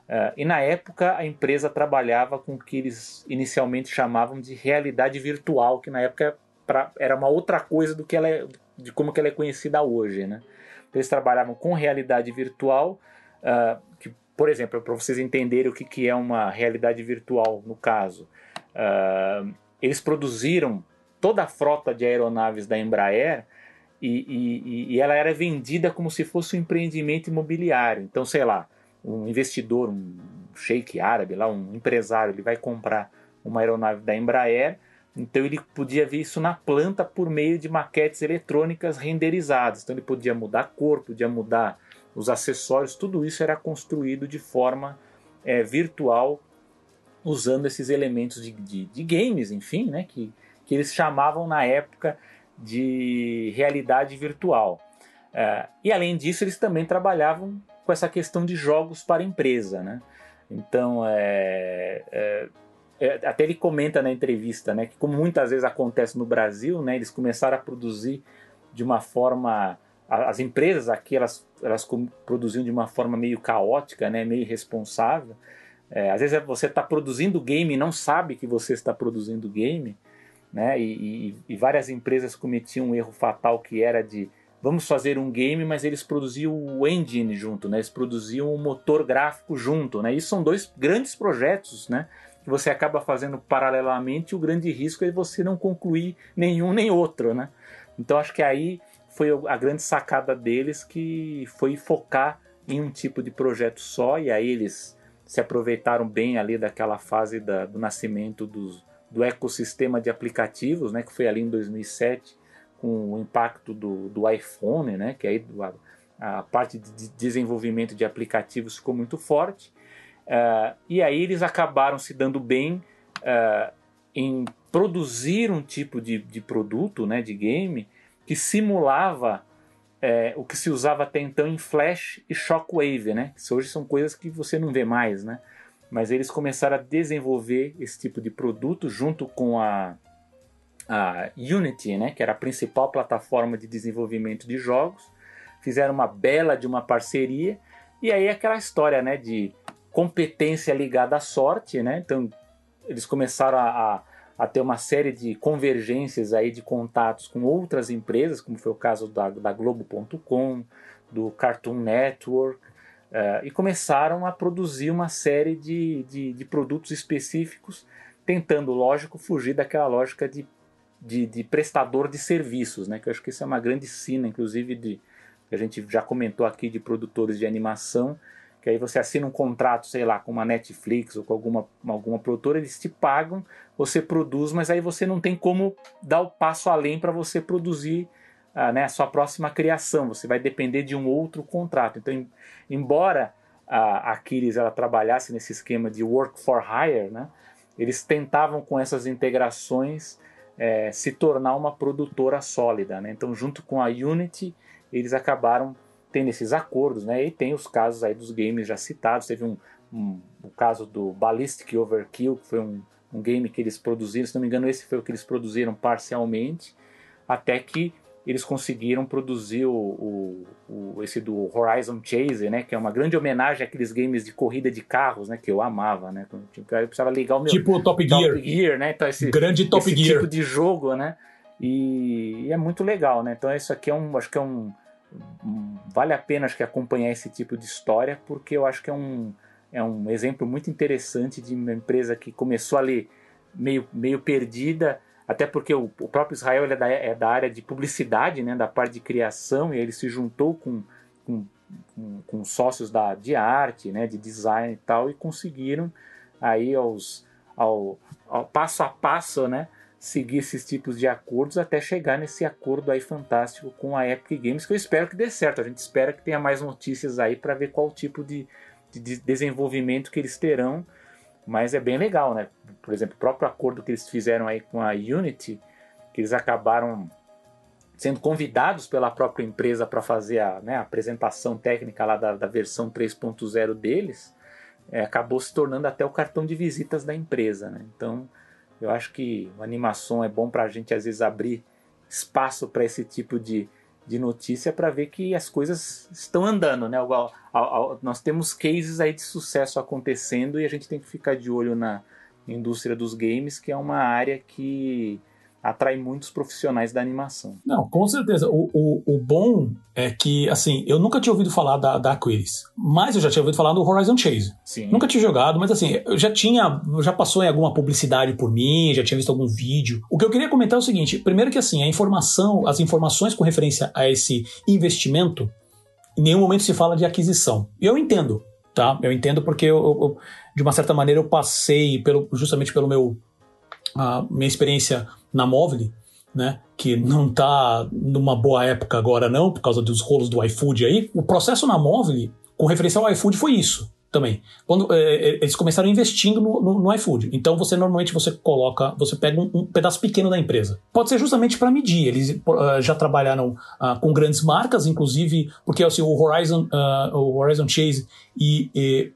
uh, e na época a empresa trabalhava com o que eles inicialmente chamavam de realidade virtual, que na época pra, era uma outra coisa do que ela é, de como que ela é conhecida hoje, né? Então, eles trabalhavam com realidade virtual, uh, que, por exemplo, para vocês entenderem o que, que é uma realidade virtual, no caso, uh, eles produziram toda a frota de aeronaves da Embraer e, e, e ela era vendida como se fosse um empreendimento imobiliário. Então, sei lá, um investidor, um sheik árabe, lá, um empresário, ele vai comprar uma aeronave da Embraer, então ele podia ver isso na planta por meio de maquetes eletrônicas renderizadas. Então ele podia mudar a cor, podia mudar os acessórios, tudo isso era construído de forma é, virtual, usando esses elementos de, de, de games, enfim, né, que, que eles chamavam na época de realidade virtual. É, e além disso, eles também trabalhavam com essa questão de jogos para empresa, né? Então, é, é, é, até ele comenta na entrevista, né, que como muitas vezes acontece no Brasil, né, eles começaram a produzir de uma forma... As empresas aqui, elas, elas produziam de uma forma meio caótica, né, meio irresponsável. É, às vezes você está produzindo game e não sabe que você está produzindo game, né, e, e, e várias empresas cometiam um erro fatal que era de vamos fazer um game, mas eles produziam o engine junto, né, eles produziam o motor gráfico junto. Né, isso são dois grandes projetos, né, que você acaba fazendo paralelamente, e o grande risco é você não concluir nenhum nem outro. Né? Então acho que aí... foi a grande sacada deles, que foi focar em um tipo de projeto só, e aí eles se aproveitaram bem ali daquela fase da, do nascimento dos, do ecossistema de aplicativos, né, que foi ali em dois mil e sete, com o impacto do, do iPhone, né, que aí a, a parte de desenvolvimento de aplicativos ficou muito forte, uh, e aí eles acabaram se dando bem uh, em produzir um tipo de, de produto, né, de game, que simulava é, o que se usava até então em Flash e Shockwave, né? Que hoje são coisas que você não vê mais, né? Mas eles começaram a desenvolver esse tipo de produto junto com a, a Unity, né? Que era a principal plataforma de desenvolvimento de jogos. Fizeram uma bela de uma parceria. E aí aquela história, né? De competência ligada à sorte, né? Então eles começaram a... a a ter uma série de convergências aí de contatos com outras empresas, como foi o caso da, da Globo ponto com, do Cartoon Network, uh, e começaram a produzir uma série de, de, de produtos específicos, tentando, lógico, fugir daquela lógica de, de, de prestador de serviços, né? Que eu acho que isso é uma grande sina, inclusive, de, que a gente já comentou aqui, de produtores de animação, que aí você assina um contrato, sei lá, com uma Netflix ou com alguma, alguma produtora, eles te pagam, você produz, mas aí você não tem como dar o passo além para você produzir uh, né, a sua próxima criação, você vai depender de um outro contrato. Então, em, embora a Aquiris ela trabalhasse nesse esquema de work for hire, né, eles tentavam com essas integrações é, se tornar uma produtora sólida. Né? Então, junto com a Unity, eles acabaram tendo esses acordos, né? E tem os casos aí dos games já citados, teve um, um, o caso do Ballistic Overkill, que foi um, um game que eles produziram, se não me engano esse foi o que eles produziram parcialmente, até que eles conseguiram produzir o, o, o, esse do Horizon Chase, né? Que é uma grande homenagem àqueles games de corrida de carros, né? Que eu amava, né? Eu precisava ligar o meu... Tipo o Top Gear. Top Gear, né? Então esse, grande Top esse Gear. Tipo de jogo, né? E, e é muito legal, né? Então isso aqui é um... acho que é um vale a pena acho que acompanhar esse tipo de história, porque eu acho que é um, é um exemplo muito interessante de uma empresa que começou ali meio, meio perdida, até porque o, o próprio Israel ele é, da, é da área de publicidade, né, da parte de criação, e ele se juntou com, com com, com sócios da, de arte, né, de design e tal, e conseguiram aí aos, ao, ao passo a passo, né, seguir esses tipos de acordos até chegar nesse acordo aí fantástico com a Epic Games, que eu espero que dê certo. A gente espera que tenha mais notícias aí para ver qual tipo de, de desenvolvimento que eles terão, mas é bem legal, né? Por exemplo, o próprio acordo que eles fizeram aí com a Unity, que eles acabaram sendo convidados pela própria empresa para fazer a, né, a apresentação técnica lá da, da versão três ponto zero deles, é, acabou se tornando até o cartão de visitas da empresa, né? Então, eu acho que a animação é bom para a gente, às vezes, abrir espaço para esse tipo de, de notícia para ver que as coisas estão andando, né? Ao, ao, ao, nós temos cases aí de sucesso acontecendo e a gente tem que ficar de olho na indústria dos games, que é uma área que atrai muitos profissionais da animação. Não, com certeza. O, o, o bom é que, assim, eu nunca tinha ouvido falar da, da Aquiris, mas eu já tinha ouvido falar do Horizon Chase. Sim. Nunca tinha jogado, mas assim, eu já tinha, já passou em alguma publicidade por mim, já tinha visto algum vídeo. O que eu queria comentar é o seguinte, primeiro que assim, a informação, as informações com referência a esse investimento, em nenhum momento se fala de aquisição. E eu entendo, tá? Eu entendo porque eu, eu de uma certa maneira, eu passei pelo, justamente pelo meu, a minha experiência na Móvel, né, que não tá numa boa época agora não, por causa dos rolos do iFood aí. O processo na Móvel, com referência ao iFood, foi isso também. Quando é, eles começaram investindo no, no, no iFood. Então, você normalmente você coloca, você pega um, um pedaço pequeno da empresa. Pode ser justamente para medir. Eles uh, já trabalharam uh, com grandes marcas, inclusive, porque assim, o, Horizon, uh, o Horizon Chase e, e,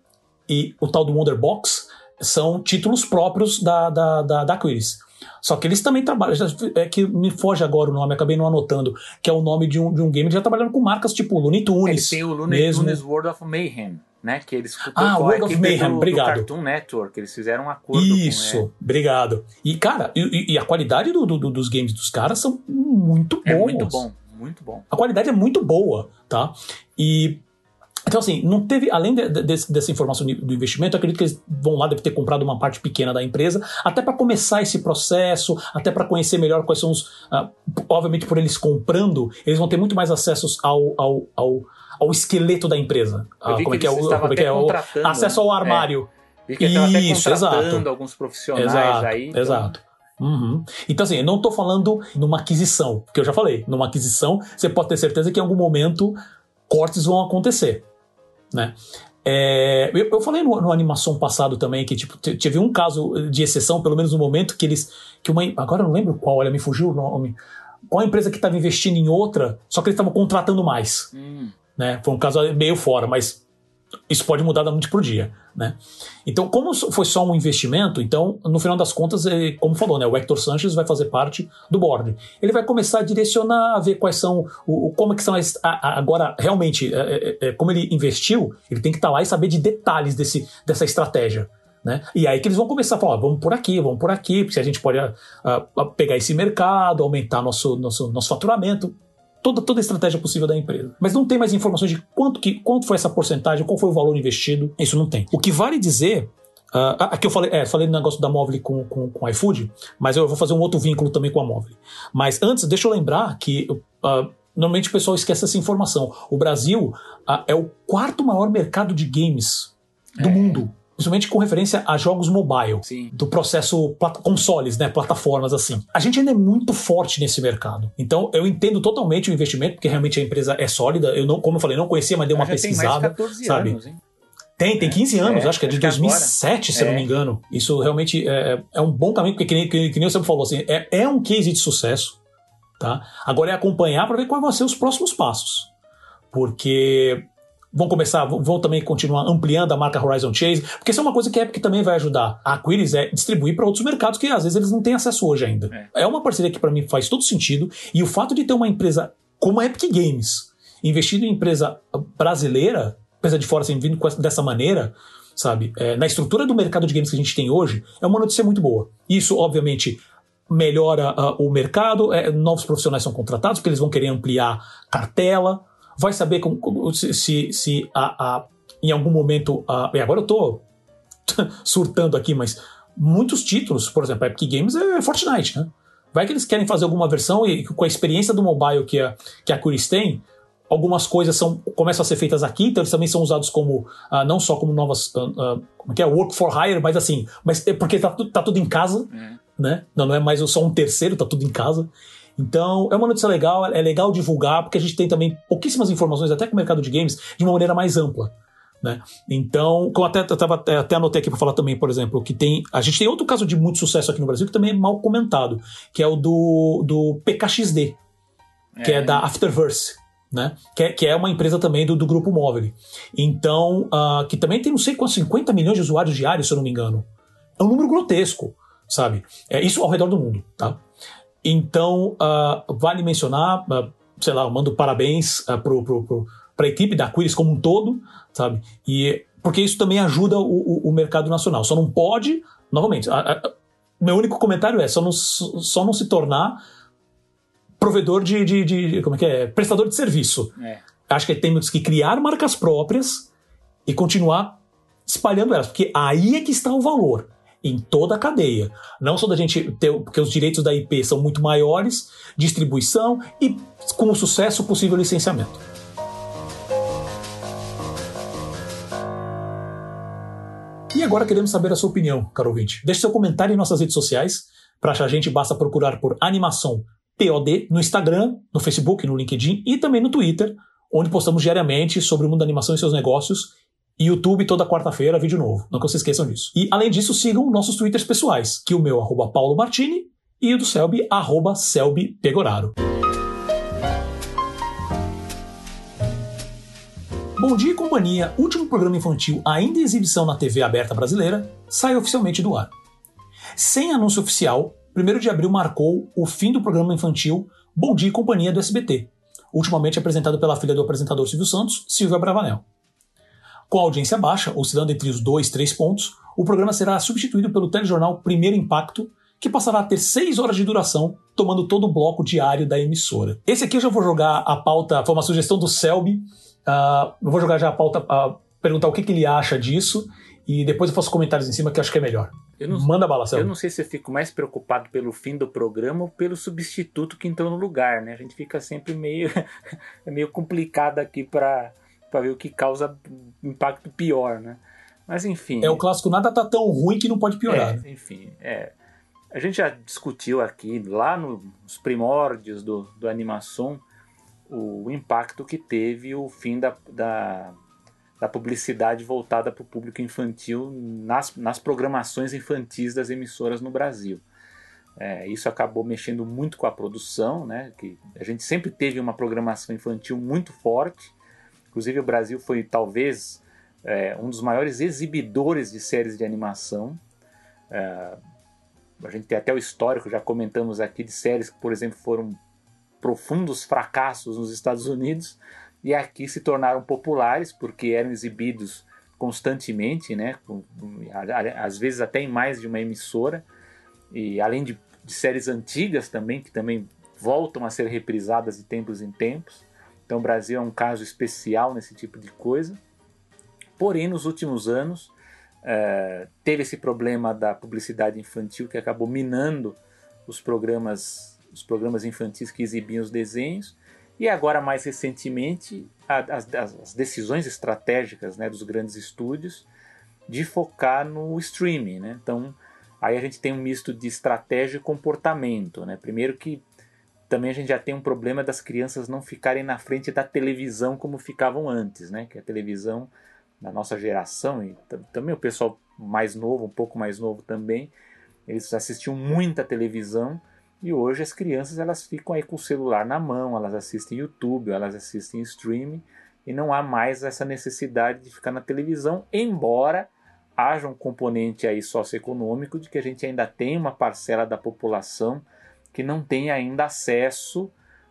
e o tal do Wonderbox são títulos próprios da, da, da, da Aquiris. Só que eles também trabalham, é que me foge agora o nome, acabei não anotando, que é o nome de um, de um game, eles já trabalharam com marcas tipo Looney Tunes. Tem o Looney Tunes World of Mayhem, né, que eles... Ah, o World of Mayhem, do, obrigado. Do Cartoon Network, eles fizeram um acordo Isso, com Isso, obrigado. E, cara, e, e a qualidade do, do, dos games dos caras são muito bons. É muito bom, muito bom. A qualidade é muito boa, tá? E... Então, assim, não teve, além de, de, dessa informação do investimento, eu acredito que eles vão lá, devem ter comprado uma parte pequena da empresa, até para começar esse processo, até para conhecer melhor quais são os... Uh, obviamente, por eles comprando, eles vão ter muito mais acesso ao, ao, ao, ao esqueleto da empresa. Uh, como é que é o... Como é o acesso ao armário. É, que Isso, exato. Contratando alguns profissionais exato, aí. Então... Exato. Uhum. Então assim, eu não estou falando numa aquisição, porque eu já falei, numa aquisição, você pode ter certeza que em algum momento cortes vão acontecer. Né? É, eu, eu falei no, no animação passado também que tipo, teve um caso de exceção, pelo menos no momento que eles, que uma, agora eu não lembro qual, olha, me fugiu o nome, qual empresa que estava investindo em outra, só que eles estavam contratando mais, hum. né? Foi um caso meio fora, mas isso pode mudar da noite pro dia, né? Então, como foi só um investimento, então, no final das contas, como falou, né, o Héctor Sanches vai fazer parte do board. Ele vai começar a direcionar, a ver quais são, o, como é que são as, a, a, agora, realmente, é, é, como ele investiu, ele tem que estar lá e saber de detalhes desse, dessa estratégia, né? E aí que eles vão começar a falar, ó, vamos por aqui, vamos por aqui, porque a gente pode a, a pegar esse mercado, aumentar nosso, nosso, nosso faturamento, Toda, toda a estratégia possível da empresa. Mas não tem mais informações de quanto, que, quanto foi essa porcentagem, qual foi o valor investido, isso não tem. O que vale dizer... Uh, aqui eu falei, é, falei do negócio da Móvel com, com, com iFood, mas eu vou fazer um outro vínculo também com a Móvel. Mas antes, deixa eu lembrar que... Uh, normalmente o pessoal esquece essa informação. O Brasil uh, é o quarto maior mercado de games do é. mundo. Principalmente com referência a jogos mobile. Sim. Do processo plat- consoles, né? Plataformas assim. A gente ainda é muito forte nesse mercado. Então, eu entendo totalmente o investimento, porque realmente a empresa é sólida. Eu não, como eu falei, não conhecia, mas dei uma pesquisada. Tem mais de catorze anos, hein? Tem, tem quinze anos, é, acho que é de dois mil e sete, se eu é. não me engano. Isso realmente é, é um bom caminho, porque que nem, que, que nem você falou assim, é, é um case de sucesso, tá? Agora é acompanhar para ver quais vão ser os próximos passos. Porque... Vão começar, vão também continuar ampliando a marca Horizon Chase, porque isso é uma coisa que a Epic também vai ajudar. A Aquiris é distribuir para outros mercados que às vezes eles não têm acesso hoje ainda. É, é uma parceria que para mim faz todo sentido, e o fato de ter uma empresa como a Epic Games investindo em empresa brasileira, empresa de fora assim, vindo dessa maneira, sabe, é, na estrutura do mercado de games que a gente tem hoje, é uma notícia muito boa. Isso, obviamente, melhora uh, o mercado, é, novos profissionais são contratados, porque eles vão querer ampliar cartela. Vai saber como, se, se, se a, a, em algum momento... A, e agora eu tô surtando aqui, mas muitos títulos, por exemplo, a Epic Games é Fortnite, né? Vai que eles querem fazer alguma versão e com a experiência do mobile que a, que a Aquiris tem, algumas coisas são, começam a ser feitas aqui, então eles também são usados como, uh, não só como novas, uh, uh, como que é, work for hire, mas assim, mas é porque tá, tá tudo em casa, é. né? Não, não é mais só um terceiro, tá tudo em casa. Então, é uma notícia legal, é legal divulgar, porque a gente tem também pouquíssimas informações, até com o mercado de games, de uma maneira mais ampla, né? Então, como até, eu tava, até anotei aqui para falar também, por exemplo, que tem, a gente tem outro caso de muito sucesso aqui no Brasil, que também é mal comentado, que é o do, do P K X D, que é, é da Afterverse, né? Que, é, que é uma empresa também do, do Grupo Móvel. Então, uh, que também tem, não sei quantos, cinquenta milhões de usuários diários, se eu não me engano. É um número grotesco, sabe? É isso ao redor do mundo, tá? Então, uh, vale mencionar, uh, sei lá, eu mando parabéns uh, pro, pro, pro, para a equipe da Aquiris como um todo, sabe? E, porque isso também ajuda o, o, o mercado nacional. Só não pode, novamente, a, a, meu único comentário é só não, só não se tornar provedor de, de, de... Como é que é? Prestador de serviço. É. Acho que temos que criar marcas próprias e continuar espalhando elas, porque aí é que está o valor. Em toda a cadeia. Não só da gente ter, porque os direitos da I P são muito maiores, distribuição e, com o sucesso, possível licenciamento. E agora queremos saber a sua opinião, caro ouvinte. Deixe seu comentário em nossas redes sociais. Para achar a gente, basta procurar por AnimaSom P O D no Instagram, no Facebook, no LinkedIn e também no Twitter, onde postamos diariamente sobre o mundo da animação e seus negócios. E YouTube toda quarta-feira, vídeo novo. Não que vocês esqueçam disso. E, além disso, sigam nossos Twitters pessoais, que o meu, arroba Paulo Martini, e o do Selby, arroba Selby Pegoraro. Bom Dia e Companhia, último programa infantil ainda em exibição na T V aberta brasileira, sai oficialmente do ar. Sem anúncio oficial, primeiro de abril marcou o fim do programa infantil Bom Dia e Companhia do S B T, ultimamente apresentado pela filha do apresentador Silvio Santos, Silvia Bravanel. Com a audiência baixa, oscilando entre os dois e três pontos, o programa será substituído pelo telejornal Primeiro Impacto, que passará a ter seis horas de duração, tomando todo o bloco diário da emissora. Esse aqui eu já vou jogar a pauta, foi uma sugestão do Selby, uh, eu vou jogar já a pauta, uh, perguntar o que, que ele acha disso, e depois eu faço comentários em cima que eu acho que é melhor. Eu não, Manda bala, Selby. Eu não sei se eu fico mais preocupado pelo fim do programa ou pelo substituto que entrou no lugar, né? A gente fica sempre meio, meio complicado aqui para... para ver o que causa impacto pior, né? Mas enfim... É o clássico, nada tá tão ruim que não pode piorar. É, enfim, é. A gente já discutiu aqui, lá nos primórdios do, do AnimaSom, o impacto que teve o fim da, da, da publicidade voltada para o público infantil nas, nas programações infantis das emissoras no Brasil. É, isso acabou mexendo muito com a produção, né? Que a gente sempre teve uma programação infantil muito forte. Inclusive, o Brasil foi, talvez, é, um dos maiores exibidores de séries de animação. É, a gente tem até o histórico, já comentamos aqui, de séries que, por exemplo, foram profundos fracassos nos Estados Unidos e aqui se tornaram populares porque eram exibidos constantemente, né? Às vezes até em mais de uma emissora. E além de, de séries antigas também, que também voltam a ser reprisadas de tempos em tempos. Então o Brasil é um caso especial nesse tipo de coisa. Porém, nos últimos anos, eh, teve esse problema da publicidade infantil que acabou minando os programas, os programas infantis que exibiam os desenhos. E agora, mais recentemente, a, as, as decisões estratégicas, né, dos grandes estúdios de focar no streaming, né? Então, aí a gente tem um misto de estratégia e comportamento, né? Primeiro que também a gente já tem um problema das crianças não ficarem na frente da televisão como ficavam antes, né? Que a televisão da nossa geração, e t- também o pessoal mais novo, um pouco mais novo também, eles assistiam muita televisão e hoje as crianças elas ficam aí com o celular na mão, elas assistem YouTube, elas assistem streaming e não há mais essa necessidade de ficar na televisão, embora haja um componente aí socioeconômico de que a gente ainda tem uma parcela da população que não tem ainda acesso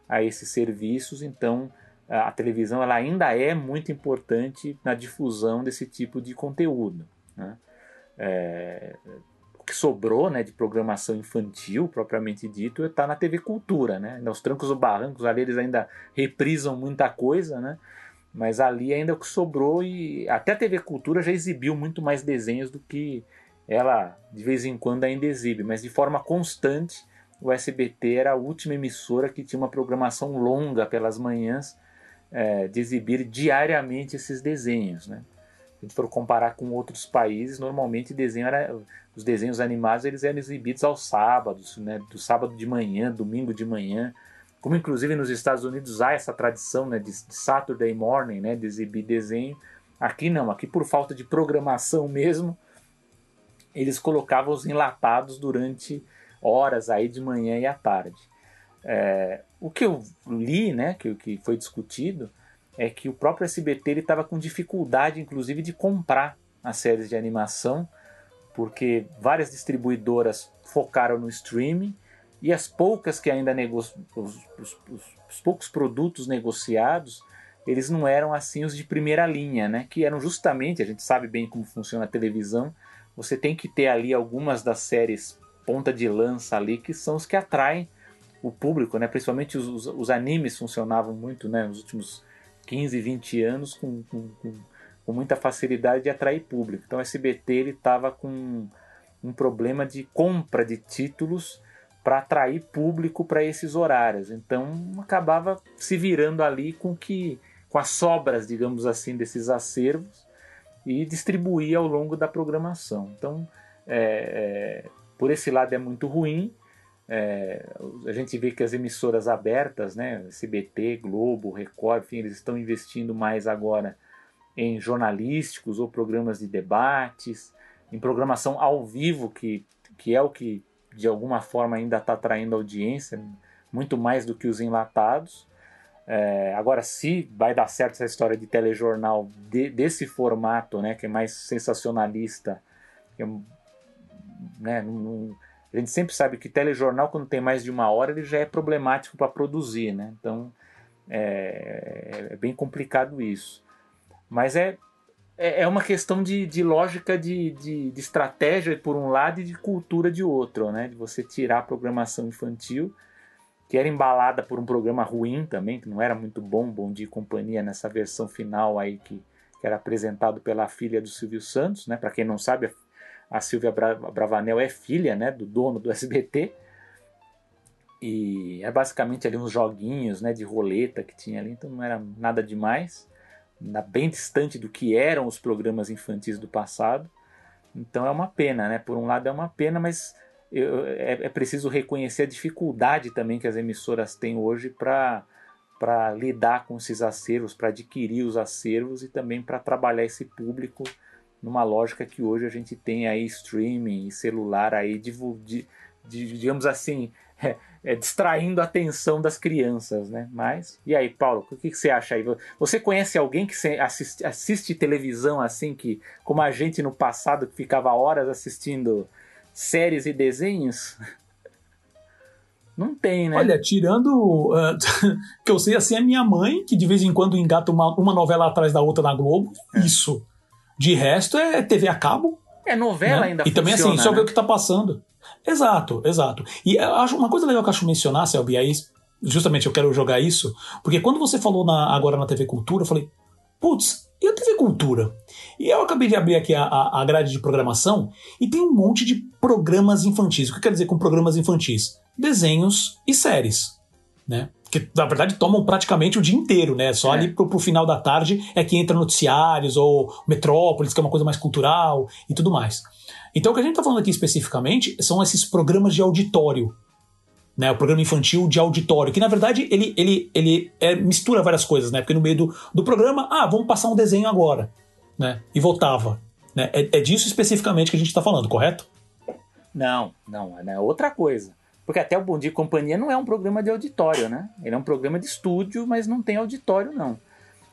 a esses serviços, então a televisão ela ainda é muito importante na difusão desse tipo de conteúdo, né? É, o que sobrou, né, de programação infantil, propriamente dito, está na T V Cultura, né? Nos trancos e barrancos, ali eles ainda reprisam muita coisa, né? Mas ali ainda é o que sobrou e até a T V Cultura já exibiu muito mais desenhos do que ela de vez em quando ainda exibe, mas de forma constante. O S B T era a última emissora que tinha uma programação longa pelas manhãs é, de exibir diariamente esses desenhos, né? Se a gente for comparar com outros países, normalmente desenho era, os desenhos animados eles eram exibidos aos sábados, né? Do sábado de manhã, domingo de manhã. Como inclusive nos Estados Unidos há essa tradição, né, de Saturday morning, né, de exibir desenho. Aqui não, aqui por falta de programação mesmo, eles colocavam os enlatados durante horas aí de manhã e à tarde. É, o que eu li, né, que, que foi discutido, é que o próprio S B T estava com dificuldade, inclusive, de comprar as séries de animação, porque várias distribuidoras focaram no streaming, e as poucas que ainda nego... os, os, os, os poucos produtos negociados, eles não eram assim os de primeira linha, né? Que eram justamente, a gente sabe bem como funciona a televisão, você tem que ter ali algumas das séries ponta de lança ali, que são os que atraem o público, né? Principalmente os, os, os animes funcionavam muito, né? Nos últimos quinze, vinte anos, com, com, com, com muita facilidade de atrair público. Então o S B T ele estava com um problema de compra de títulos para atrair público para esses horários. Então acabava se virando ali com, que, com as sobras, digamos assim, desses acervos e distribuía ao longo da programação. Então, é, é, por esse lado é muito ruim. É, a gente vê que as emissoras abertas, né, S B T, Globo, Record, enfim, eles estão investindo mais agora em jornalísticos ou programas de debates, em programação ao vivo, que, que é o que de alguma forma ainda está atraindo audiência, muito mais do que os enlatados. É, agora, se vai dar certo essa história de telejornal de, desse formato, né, que é mais sensacionalista, que é, né, não, a gente sempre sabe que telejornal, quando tem mais de uma hora, ele já é problemático para produzir, né? Então, é, é bem complicado isso. Mas é... é uma questão de, de lógica, de, de, de estratégia por um lado e de cultura de outro, né? De você tirar a programação infantil, que era embalada por um programa ruim também, que não era muito bom, Bom Dia e Companhia, nessa versão final aí que, que era apresentado pela filha do Silvio Santos, né? Para quem não sabe, a Silvia Bra- Bravanel é filha, né, do dono do S B T, e é basicamente ali uns joguinhos, né, de roleta que tinha ali, então não era nada demais, bem distante do que eram os programas infantis do passado. Então é uma pena, né? Por um lado é uma pena, mas eu, é, é preciso reconhecer a dificuldade também que as emissoras têm hoje para para lidar com esses acervos, para adquirir os acervos e também para trabalhar esse público numa lógica que hoje a gente tem aí streaming e celular aí, de, de, de, digamos assim, é, É, distraindo a atenção das crianças, né? Mas, e aí, Paulo, o que, que você acha aí? Você conhece alguém que assiste, assiste televisão assim, que, como a gente no passado, que ficava horas assistindo séries e desenhos? Não tem, né? Olha, tirando... Uh, que eu sei, assim, é minha mãe, que de vez em quando engata uma, uma novela atrás da outra na Globo. É. Isso. De resto, é T V a cabo. É novela, né? Ainda e funciona, também assim, só né? Ver o que tá passando. Exato, exato. E acho, uma coisa legal que eu acho mencionar, Selby, aí justamente eu quero jogar isso, porque quando você falou na, agora na T V Cultura, eu falei, putz, e a T V Cultura? E eu acabei de abrir aqui a, a grade de programação e tem um monte de programas infantis. O que eu quero dizer com programas infantis? Desenhos e séries, né? Que na verdade tomam praticamente o dia inteiro, né? Só é. ali pro, pro final da tarde é que entra noticiários ou Metrópolis, que é uma coisa mais cultural e tudo mais. Então o que a gente tá falando aqui especificamente são esses programas de auditório, né? O programa infantil de auditório, que na verdade ele, ele, ele é, mistura várias coisas, né? Porque no meio do, do programa, ah, vamos passar um desenho agora, né? E voltava, né? É, é disso especificamente que a gente tá falando, correto? Não, não, é outra coisa. Porque até o Bom Dia e Companhia não é um programa de auditório, né? Ele é um programa de estúdio, mas não tem auditório, não.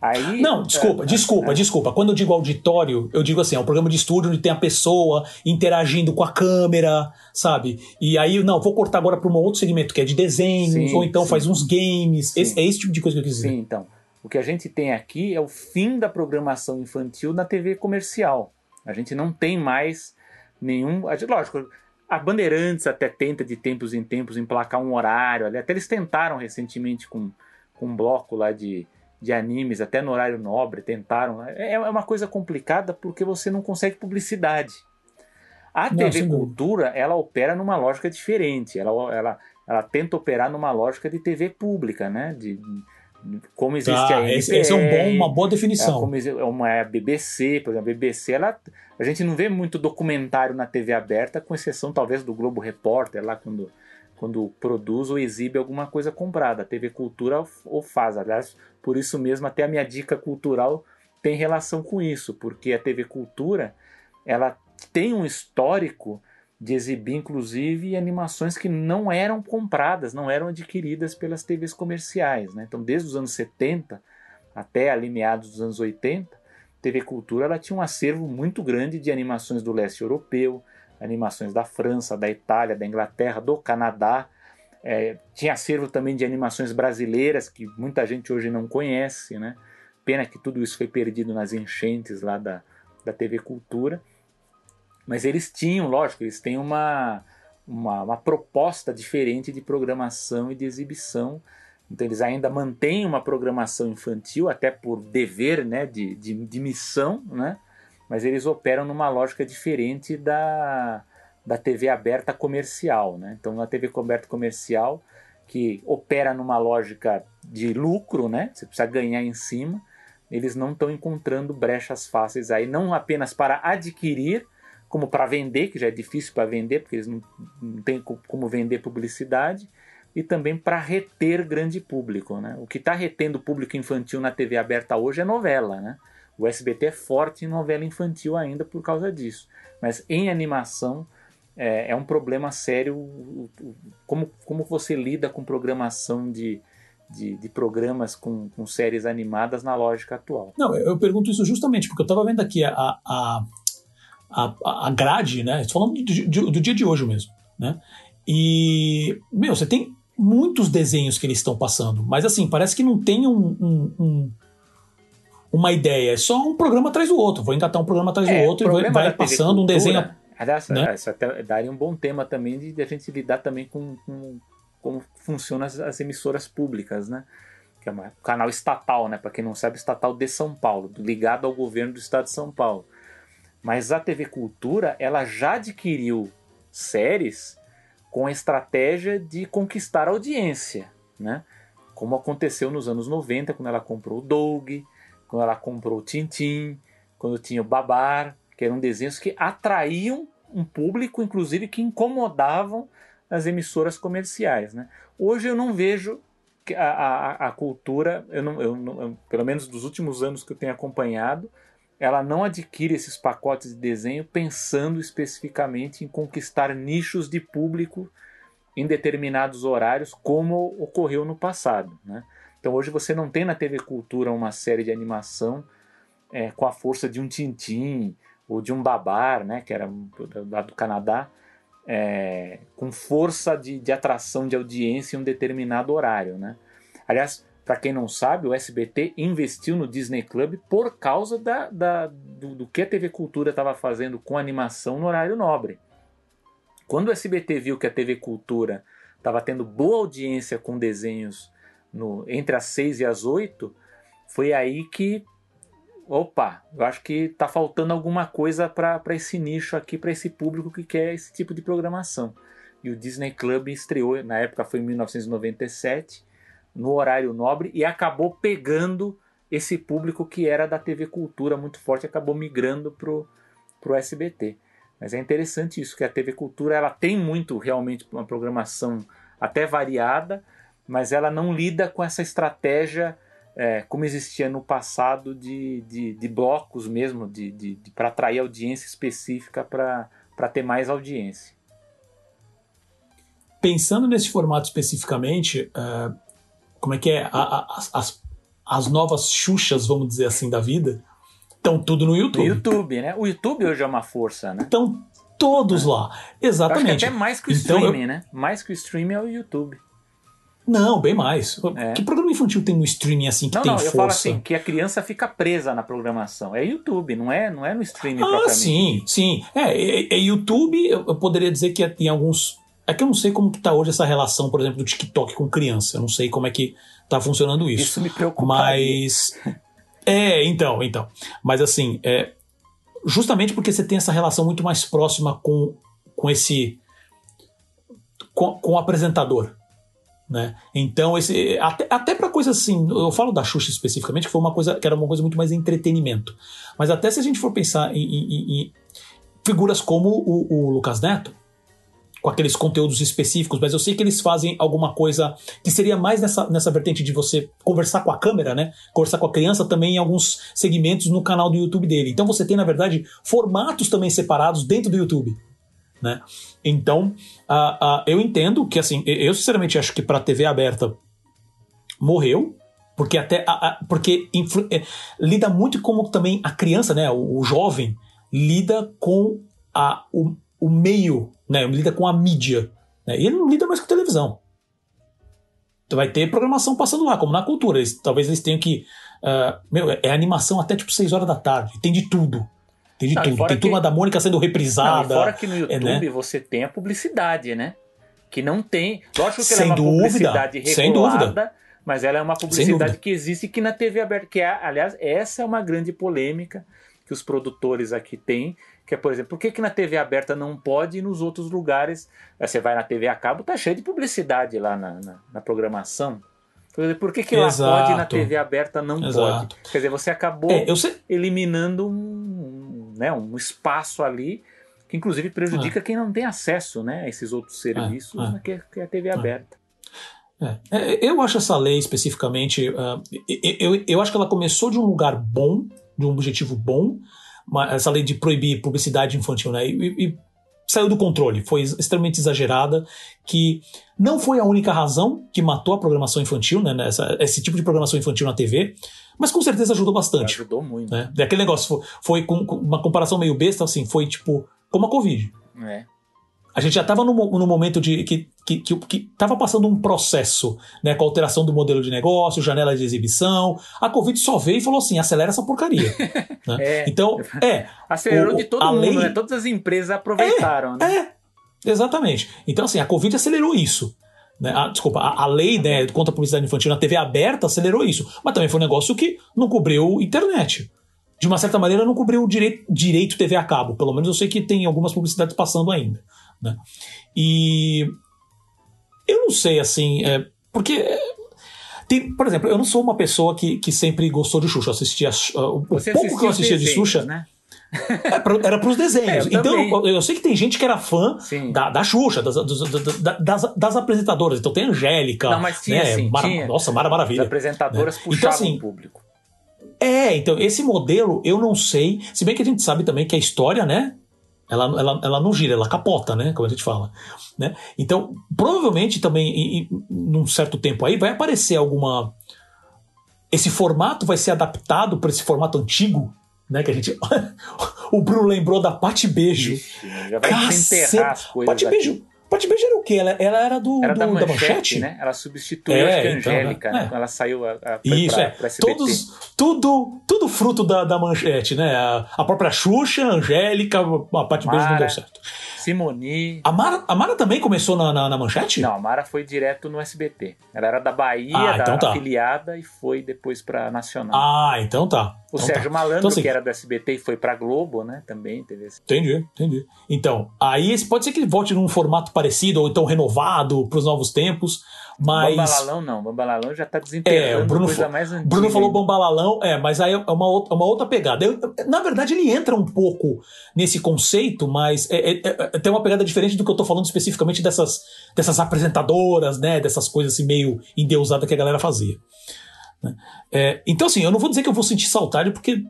Aí, não, desculpa, é, desculpa, é. desculpa. Quando eu digo auditório, eu digo assim, é um programa de estúdio onde tem a pessoa interagindo com a câmera, sabe? E aí, não, vou cortar agora para um outro segmento, que é de desenhos, sim, ou então sim. faz uns games. Esse, é esse tipo de coisa que eu quis dizer. Sim, então. O que a gente tem aqui é o fim da programação infantil na T V comercial. A gente não tem mais nenhum... A gente, lógico... A Bandeirantes até tenta de tempos em tempos emplacar um horário, até eles tentaram recentemente com, com um bloco lá de, de animes, até no horário nobre, tentaram. É, é uma coisa complicada porque você não consegue publicidade. A não, T V Cultura, ela opera numa lógica diferente, ela, ela, ela tenta operar numa lógica de T V pública, né? De, como existe tá, a N P R, esse, esse é um bom, uma boa definição. É como é uma a B B C, por exemplo, a B B C, ela, a gente não vê muito documentário na T V aberta, com exceção talvez do Globo Repórter, lá quando, quando produz ou exibe alguma coisa comprada. A T V Cultura ou faz, aliás, por isso mesmo até a minha dica cultural tem relação com isso, porque a T V Cultura, ela tem um histórico de exibir, inclusive, animações que não eram compradas, não eram adquiridas pelas T Vs comerciais, né? Então, desde os anos setenta até ali meados dos anos oitenta, T V Cultura ela tinha um acervo muito grande de animações do leste europeu, animações da França, da Itália, da Inglaterra, do Canadá. É, tinha acervo também de animações brasileiras, que muita gente hoje não conhece, né? Pena que tudo isso foi perdido nas enchentes lá da, da T V Cultura. Mas eles tinham, lógico, eles têm uma, uma, uma proposta diferente de programação e de exibição. Então eles ainda mantêm uma programação infantil, até por dever, né, de, de, de missão, né? Mas eles operam numa lógica diferente da, da T V aberta comercial, né? Então na T V aberta comercial, que opera numa lógica de lucro, né? Você precisa ganhar em cima, eles não estão encontrando brechas fáceis aí, não apenas para adquirir, como para vender, que já é difícil para vender, porque eles não, não têm como vender publicidade, e também para reter grande público, né? O que está retendo o público infantil na T V aberta hoje é novela, né? O S B T é forte em novela infantil ainda por causa disso. Mas em animação é, é um problema sério como, como você lida com programação de... De, de programas com, com séries animadas na lógica atual. Não, eu pergunto isso justamente porque eu estava vendo aqui a, a, a, a grade, né? Estou falando do, do, do dia de hoje mesmo, né? E, meu, você tem muitos desenhos que eles estão passando, mas assim, parece que não tem um, um, um, uma ideia, é só um programa atrás do outro. Vou engatar um programa atrás é, do outro e vai, vai passando um desenho. Aliás, né? Isso até daria um bom tema também de, de a gente lidar também com... com... como funcionam as, as emissoras públicas, né? Que é um canal estatal, né? Para quem não sabe, estatal de São Paulo, ligado ao governo do estado de São Paulo. Mas a T V Cultura, ela já adquiriu séries com a estratégia de conquistar a audiência, né? Como aconteceu nos anos noventa, quando ela comprou o Doug, quando ela comprou o Tintim, quando tinha o Babar, que eram desenhos que atraíam um público, inclusive, que incomodavam as emissoras comerciais, né? Hoje eu não vejo a, a, a cultura, eu não, eu não, eu, pelo menos dos últimos anos que eu tenho acompanhado, ela não adquire esses pacotes de desenho pensando especificamente em conquistar nichos de público em determinados horários, como ocorreu no passado, né? Então hoje você não tem na T V Cultura uma série de animação é, com a força de um Tintim ou de um Babar, né? Que era lá do Canadá. É, com força de, de atração de audiência em um determinado horário, né? Aliás, para quem não sabe, o S B T investiu no Disney Club por causa da, da, do, do que a T V Cultura estava fazendo com animação no horário nobre. Quando o S B T viu que a T V Cultura estava tendo boa audiência com desenhos no, entre as seis e as oito, foi aí que, opa, eu acho que tá faltando alguma coisa para esse nicho aqui, para esse público que quer esse tipo de programação. E o Disney Club estreou, na época foi em mil novecentos e noventa e sete, no horário nobre, e acabou pegando esse público que era da T V Cultura muito forte, acabou migrando pro, pro S B T. Mas é interessante isso, que a T V Cultura ela tem muito, realmente, uma programação até variada, mas ela não lida com essa estratégia É, como existia no passado de, de, de blocos mesmo, de, de, de, para atrair audiência específica, para ter mais audiência. Pensando nesse formato especificamente, uh, como é que é? A, a, as, as novas Xuxas, vamos dizer assim, da vida, estão tudo no YouTube. No YouTube, né? O YouTube hoje é uma força, né? Estão todos ah. lá, exatamente. Acho que até mais que o então, streaming, eu... né? Mais que o streaming é o YouTube. Não, bem mais. É. Que programa infantil tem no streaming assim que não, tem não, força? Não, eu falo assim, que a criança fica presa na programação. É YouTube, não é, não é no streaming ah, propriamente. Ah, sim, sim. É, é, é YouTube, eu poderia dizer que tem alguns... É que eu não sei como que tá hoje essa relação, por exemplo, do TikTok com criança. Eu não sei como é que tá funcionando isso. Isso me preocupa. Mas... é, então, então. Mas assim, é... justamente porque você tem essa relação muito mais próxima com, com esse... Com, com o apresentador. Né? Então, esse, até, até para coisas assim, eu falo da Xuxa especificamente, que foi uma coisa que era uma coisa muito mais entretenimento. Mas até se a gente for pensar em, em, em figuras como o, o Lucas Neto, com aqueles conteúdos específicos, mas eu sei que eles fazem alguma coisa que seria mais nessa, nessa vertente de você conversar com a câmera, né? Conversar com a criança também em alguns segmentos no canal do YouTube dele. Então você tem, na verdade, formatos também separados dentro do YouTube, né? Então, uh, uh, eu entendo que, assim, eu sinceramente acho que para a T V aberta morreu, porque até a, a, porque influ- é, lida muito como também a criança, né? O, o jovem lida com a, o, o meio, né, lida com a mídia, né, e ele não lida mais com televisão. Então vai ter programação passando lá, como na Cultura. Eles, talvez eles tenham que... Uh, meu, é animação até tipo seis horas da tarde. Tem de tudo. Tem de não, tudo. Tem que... Turma da Mônica sendo reprisada. Não, fora que no YouTube é, né? você tem a publicidade, né? Que não tem... Lógico que sem ela é uma dúvida, publicidade regulada, sem dúvida. Mas ela é uma publicidade que existe que na T V aberta... Que é, aliás, essa é uma grande polêmica que os produtores aqui têm. Que é, por exemplo, por que, que na T V aberta não pode e nos outros lugares... Você vai na T V a cabo, tá cheio de publicidade lá na, na, na programação. Por que, que lá pode e na T V aberta não Exato. pode? Quer dizer, você acabou é, eu sei... eliminando um, né, um espaço ali que, inclusive, prejudica é. quem não tem acesso, né, a esses outros serviços é, é. Que, que é a T V é. aberta. É. É, eu acho essa lei, especificamente... Uh, eu, eu, eu acho que ela começou de um lugar bom, de um objetivo bom, uma, essa lei de proibir publicidade infantil, né? E, e saiu do controle, foi extremamente exagerada, que não foi a única razão que matou a programação infantil, né? Essa, esse tipo de programação infantil na T V, mas com certeza ajudou bastante. Ajudou muito. Né? Aquele negócio foi, foi com, com uma comparação meio besta, assim, foi tipo como a Covid. É. A gente já estava num momento de que estava que, que, que passando um processo, né, com a alteração do modelo de negócio, janela de exibição. A Covid só veio e falou assim, acelera essa porcaria. Né? É. Então, é. Acelerou o, de todo a mundo, lei... né? Todas as empresas aproveitaram. É, né? é, exatamente. Então, assim, a Covid acelerou isso. Né? A, desculpa, a, a lei, né, contra a publicidade infantil na T V aberta acelerou isso. Mas também foi um negócio que não cobriu internet. De uma certa maneira, não cobriu o direito, direito T V a cabo. Pelo menos eu sei que tem algumas publicidades passando ainda. Né? E eu não sei, assim, é, porque é, tem, por exemplo, eu não sou uma pessoa que, que sempre gostou de Xuxa. Eu assistia, uh, o Você pouco que eu assistia desenhos, de Xuxa, né? era, pra, era pros desenhos. É, eu então eu, eu sei que tem gente que era fã da, da Xuxa, das, das, das, das apresentadoras. Então tem Angélica, não, mas tinha, né? sim, Mara, tinha. Nossa, Mara Maravilha. As apresentadoras, né? Puxavam então, assim, o público. É, então esse modelo eu não sei. Se bem que a gente sabe também que a história, né? Ela, ela, ela não gira, ela capota, né? Como a gente fala. Né? Então, provavelmente também, em, em, num certo tempo aí, vai aparecer alguma... Esse formato vai ser adaptado para esse formato antigo, né? Que a gente... O Bruno lembrou da Pati Beijo. Ixi, já vai desenterrar as coisas. Pati Beijo, Pati Beijo era o quê? Ela, ela era do, era do da, Manchete, da Manchete, né? Ela substituiu é, a então, Angélica, né? É. Ela saiu a, a, Isso, pra, é. pra S B T. Todos, tudo, tudo fruto da, da Manchete, né? A, a própria Xuxa, a Angélica, a Pati Mara, Beijo não deu certo. Simoni. A Mara, a Mara também começou na, na, na Manchete? Não, a Mara foi direto no S B T. Ela era da Bahia, ah, da então tá. afiliada, e foi depois pra Nacional. Ah, então tá. O então Sérgio tá. Malandro, então, assim, que era do S B T e foi pra Globo, né? Também teve esse... Entendi, entendi. Então, aí pode ser que ele volte num formato parecido, ou então renovado para os novos tempos, mas... Bambalalão não, Bambalalão já tá desenterrando é, Bruno coisa fa- mais antiga. Bruno falou Bambalalão, é, mas aí é uma, outra, uma outra pegada. Eu, na verdade, ele entra um pouco nesse conceito, mas é, é, é, tem uma pegada diferente do que eu tô falando especificamente dessas, dessas apresentadoras, né, dessas coisas assim meio endeusadas que a galera fazia. É, então, assim, eu não vou dizer que eu vou sentir saudade, porque...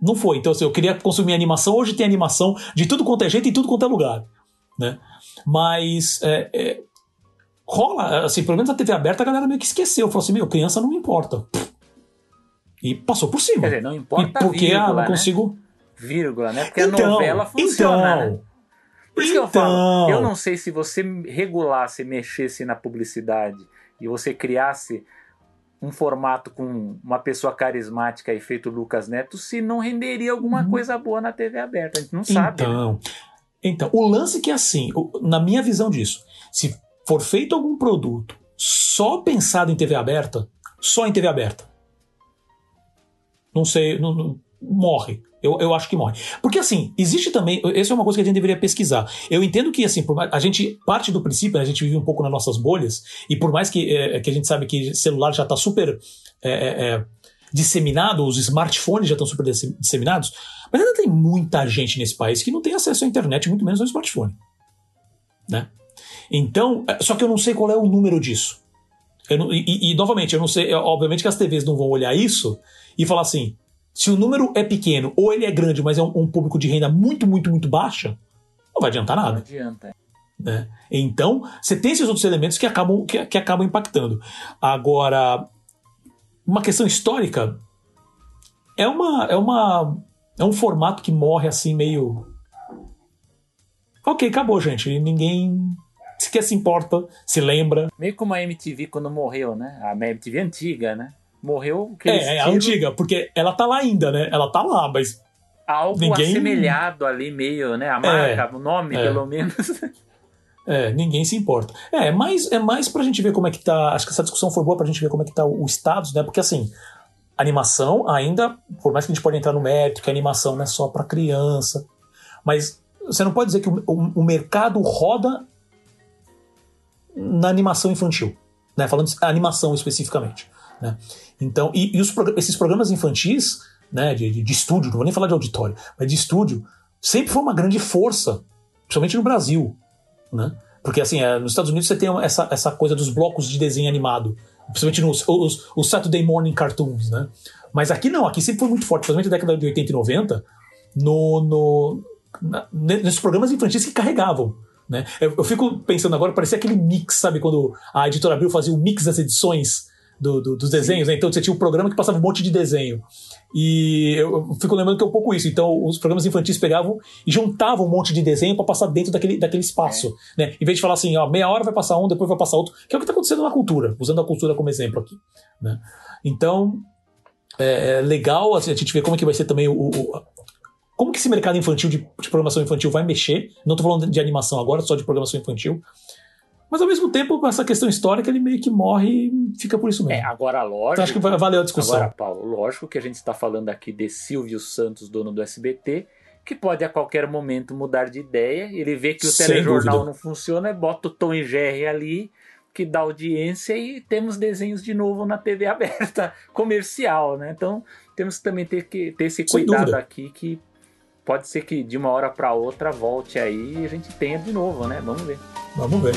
Não foi. Então, assim, eu queria consumir animação. Hoje tem animação de tudo quanto é jeito e tudo quanto é lugar. Né? Mas é, é, rola, assim, pelo menos na T V aberta a galera meio que esqueceu. Falou assim, meu, criança não me importa. E passou por cima. Quer dizer, não importa e porque vírgula, ah, não consigo... Né? Vírgula, né? Porque então, a novela funciona. Então, né? Por isso então... que eu falo, eu não sei se você regulasse, mexesse na publicidade e você criasse... um formato com uma pessoa carismática e feito Lucas Neto, se não renderia alguma hum. coisa boa na T V aberta. A gente não sabe. Então, né? então o lance que é assim, na minha visão disso, se for feito algum produto só pensado em T V aberta, só em T V aberta, não sei, não, não, morre. Eu, eu acho que morre. Porque, assim, existe também... Essa é uma coisa que a gente deveria pesquisar. Eu entendo que, assim, por mais, a gente parte do princípio, né, a gente vive um pouco nas nossas bolhas, e por mais que, é, que a gente sabe que celular já está super é, é, disseminado, os smartphones já estão super disseminados, mas ainda tem muita gente nesse país que não tem acesso à internet, muito menos ao smartphone. Né? Então, só que eu não sei qual é o número disso. Eu não, e, e, novamente, eu não sei... Obviamente que as T Vs não vão olhar isso e falar assim... Se o número é pequeno ou ele é grande, mas é um, um público de renda muito, muito, muito baixa, não vai adiantar nada. Não adianta. Né? Então, você tem esses outros elementos que acabam, que, que acabam impactando. Agora, uma questão histórica é, uma, é, uma, é um formato que morre assim meio... Ok, acabou, gente. Ninguém sequer se importa, se lembra. Meio como a M T V quando morreu, né? A M T V antiga, né? Morreu... Que é, é a antiga, porque ela tá lá ainda, né? Ela tá lá, mas... Algo ninguém... assemelhado ali, meio, né? A marca, é, o nome, é. Pelo menos. É, ninguém se importa. É, mas é mais pra gente ver como é que tá... Acho que essa discussão foi boa pra gente ver como é que tá o status, né? Porque, assim, animação ainda... Por mais que a gente pode entrar no mérito, que a animação não é só pra criança. Mas você não pode dizer que o, o, o mercado roda na animação infantil. Né? Falando de animação especificamente. Né? Então, e, e os, esses programas infantis, né, de, de, de estúdio, não vou nem falar de auditório, mas de estúdio, sempre foi uma grande força, principalmente no Brasil, né? Porque, assim, é, nos Estados Unidos você tem essa, essa coisa dos blocos de desenho animado, principalmente nos os, os Saturday Morning Cartoons, né? Mas aqui não, aqui sempre foi muito forte, principalmente na década de oitenta e noventa, no, no, na, nesses programas infantis que carregavam. Né? Eu, eu fico pensando agora, parecia aquele mix, sabe, quando a Editora Abril fazia o mix das edições Do, do, dos desenhos, né? Então você tinha um programa que passava um monte de desenho, e eu, eu fico lembrando que é um pouco isso. Então os programas infantis pegavam e juntavam um monte de desenho para passar dentro daquele, daquele espaço, é. Né? Em vez de falar assim, ó, meia hora vai passar um, depois vai passar outro, que é o que está acontecendo na cultura, usando a cultura como exemplo aqui, né? Então é, é legal assim, a gente ver como é que vai ser também o, o como que esse mercado infantil de, de programação infantil vai mexer. Não estou falando de animação agora, só de programação infantil. Mas, ao mesmo tempo, essa questão histórica, ele meio que morre e fica por isso mesmo. É, agora, lógico... Então, acho que valeu a discussão. Agora, Paulo, lógico que a gente está falando aqui de Silvio Santos, dono do S B T, que pode, a qualquer momento, mudar de ideia. Ele vê que o Sem telejornal dúvida. Não funciona, bota o Tom e Jerry ali, que dá audiência, e temos desenhos de novo na T V aberta comercial, né? Então, temos que também ter, que, ter esse cuidado aqui, que pode ser que, de uma hora para outra, volte aí e a gente tenha de novo, né? Vamos ver. Vamos ver.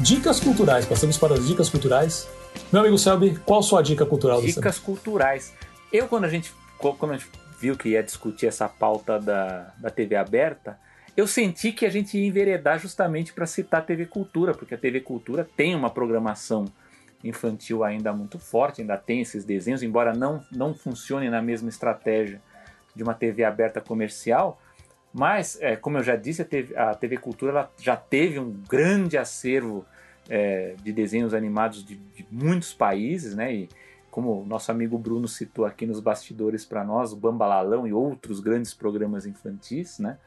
Dicas culturais. Passamos para as dicas culturais. Meu amigo Selby, qual a sua dica cultural? Dicas culturais. Eu, quando a gente, quando a gente viu que ia discutir essa pauta da, da T V aberta, eu senti que a gente ia enveredar justamente para citar a T V Cultura, porque a T V Cultura tem uma programação infantil ainda muito forte, ainda tem esses desenhos, embora não, não funcione na mesma estratégia de uma T V aberta comercial. Mas, é, como eu já disse, a T V, a T V Cultura ela já teve um grande acervo É, de desenhos animados de, de muitos países, né? E como o nosso amigo Bruno citou aqui nos bastidores para nós, o Bambalalão e outros grandes programas infantis, né?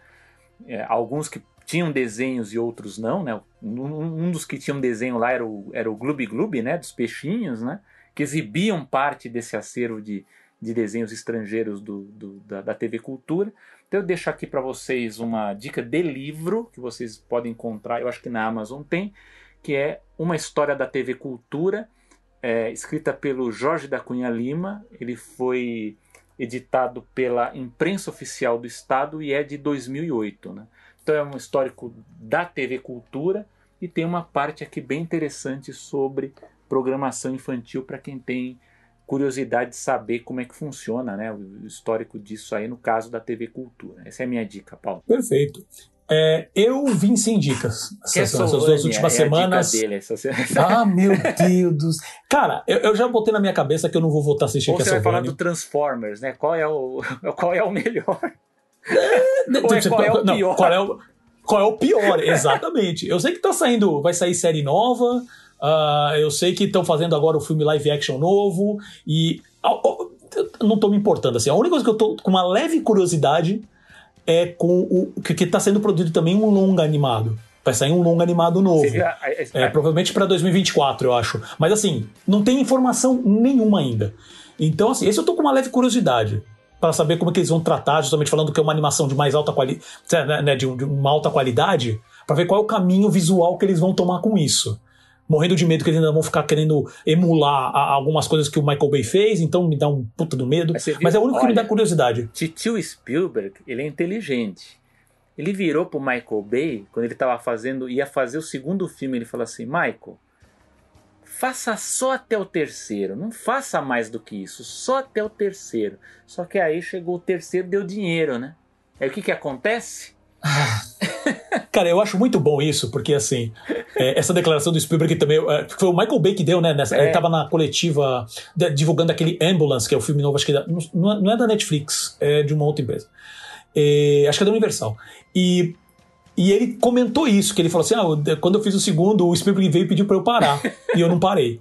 É, alguns que tinham desenhos e outros não, né? Um, um dos que tinham desenho lá era o, era o Gloob Gloob, né? Dos peixinhos, né? Que exibiam parte desse acervo de, de desenhos estrangeiros do, do, da, da T V Cultura. Então eu deixo aqui para vocês uma dica de livro que vocês podem encontrar, eu acho que na Amazon tem, que é Uma História da T V Cultura, é, escrita pelo Jorge da Cunha Lima. Ele foi editado pela Imprensa Oficial do Estado e é de dois mil e oito. Né? Então é um histórico da T V Cultura e tem uma parte aqui bem interessante sobre programação infantil para quem tem curiosidade de saber como é que funciona, né, o histórico disso aí no caso da T V Cultura. Essa é a minha dica, Paulo. Perfeito. É, eu vim sem dicas essas, essas duas últimas é semanas. Dele, essa... Ah, meu Deus do céu. Cara, eu, eu já botei na minha cabeça que eu não vou voltar a assistir. Ou você vai falar do Transformers, né? Qual é o, qual é o melhor? É, Ou é, qual é o não, pior? Qual é o, qual é o pior? Exatamente. Eu sei que tá saindo, vai sair série nova. Uh, eu sei que estão fazendo agora o filme live action novo. E oh, oh, não tô me importando. Assim, a única coisa que eu tô com uma leve curiosidade é com o que está sendo produzido também um longa animado, Vai sair um longo animado novo. A, a, a... É, provavelmente para dois mil e vinte e quatro, eu acho. Mas assim, não tem informação nenhuma ainda. Então, assim, esse eu tô com uma leve curiosidade para saber como é que eles vão tratar, justamente falando que é uma animação de mais alta qualidade, né, de uma alta qualidade, para ver qual é o caminho visual que eles vão tomar com isso. Morrendo de medo que eles ainda vão ficar querendo emular algumas coisas que o Michael Bay fez, então me dá um puta do medo. Mas, Mas é o único Olha, que me dá curiosidade. Tio Spielberg, ele é inteligente. Ele virou pro Michael Bay, quando ele tava fazendo, ia fazer o segundo filme, ele falou assim, Michael, faça só até o terceiro, não faça mais do que isso, só até o terceiro. Só que aí chegou o terceiro, deu dinheiro, né? Aí o que que acontece? Cara, eu acho muito bom isso, porque assim, é, essa declaração do Spielberg também, é, foi o Michael Bay que deu, né? Nessa, é. Ele tava na coletiva de, divulgando aquele Ambulance, que é o filme novo, acho que é da, não, não é da Netflix, é de uma outra empresa. É, acho que é da Universal. E, e ele comentou isso, que ele falou assim, ah, quando eu fiz o segundo, o Spielberg veio e pediu pra eu parar, e eu não parei.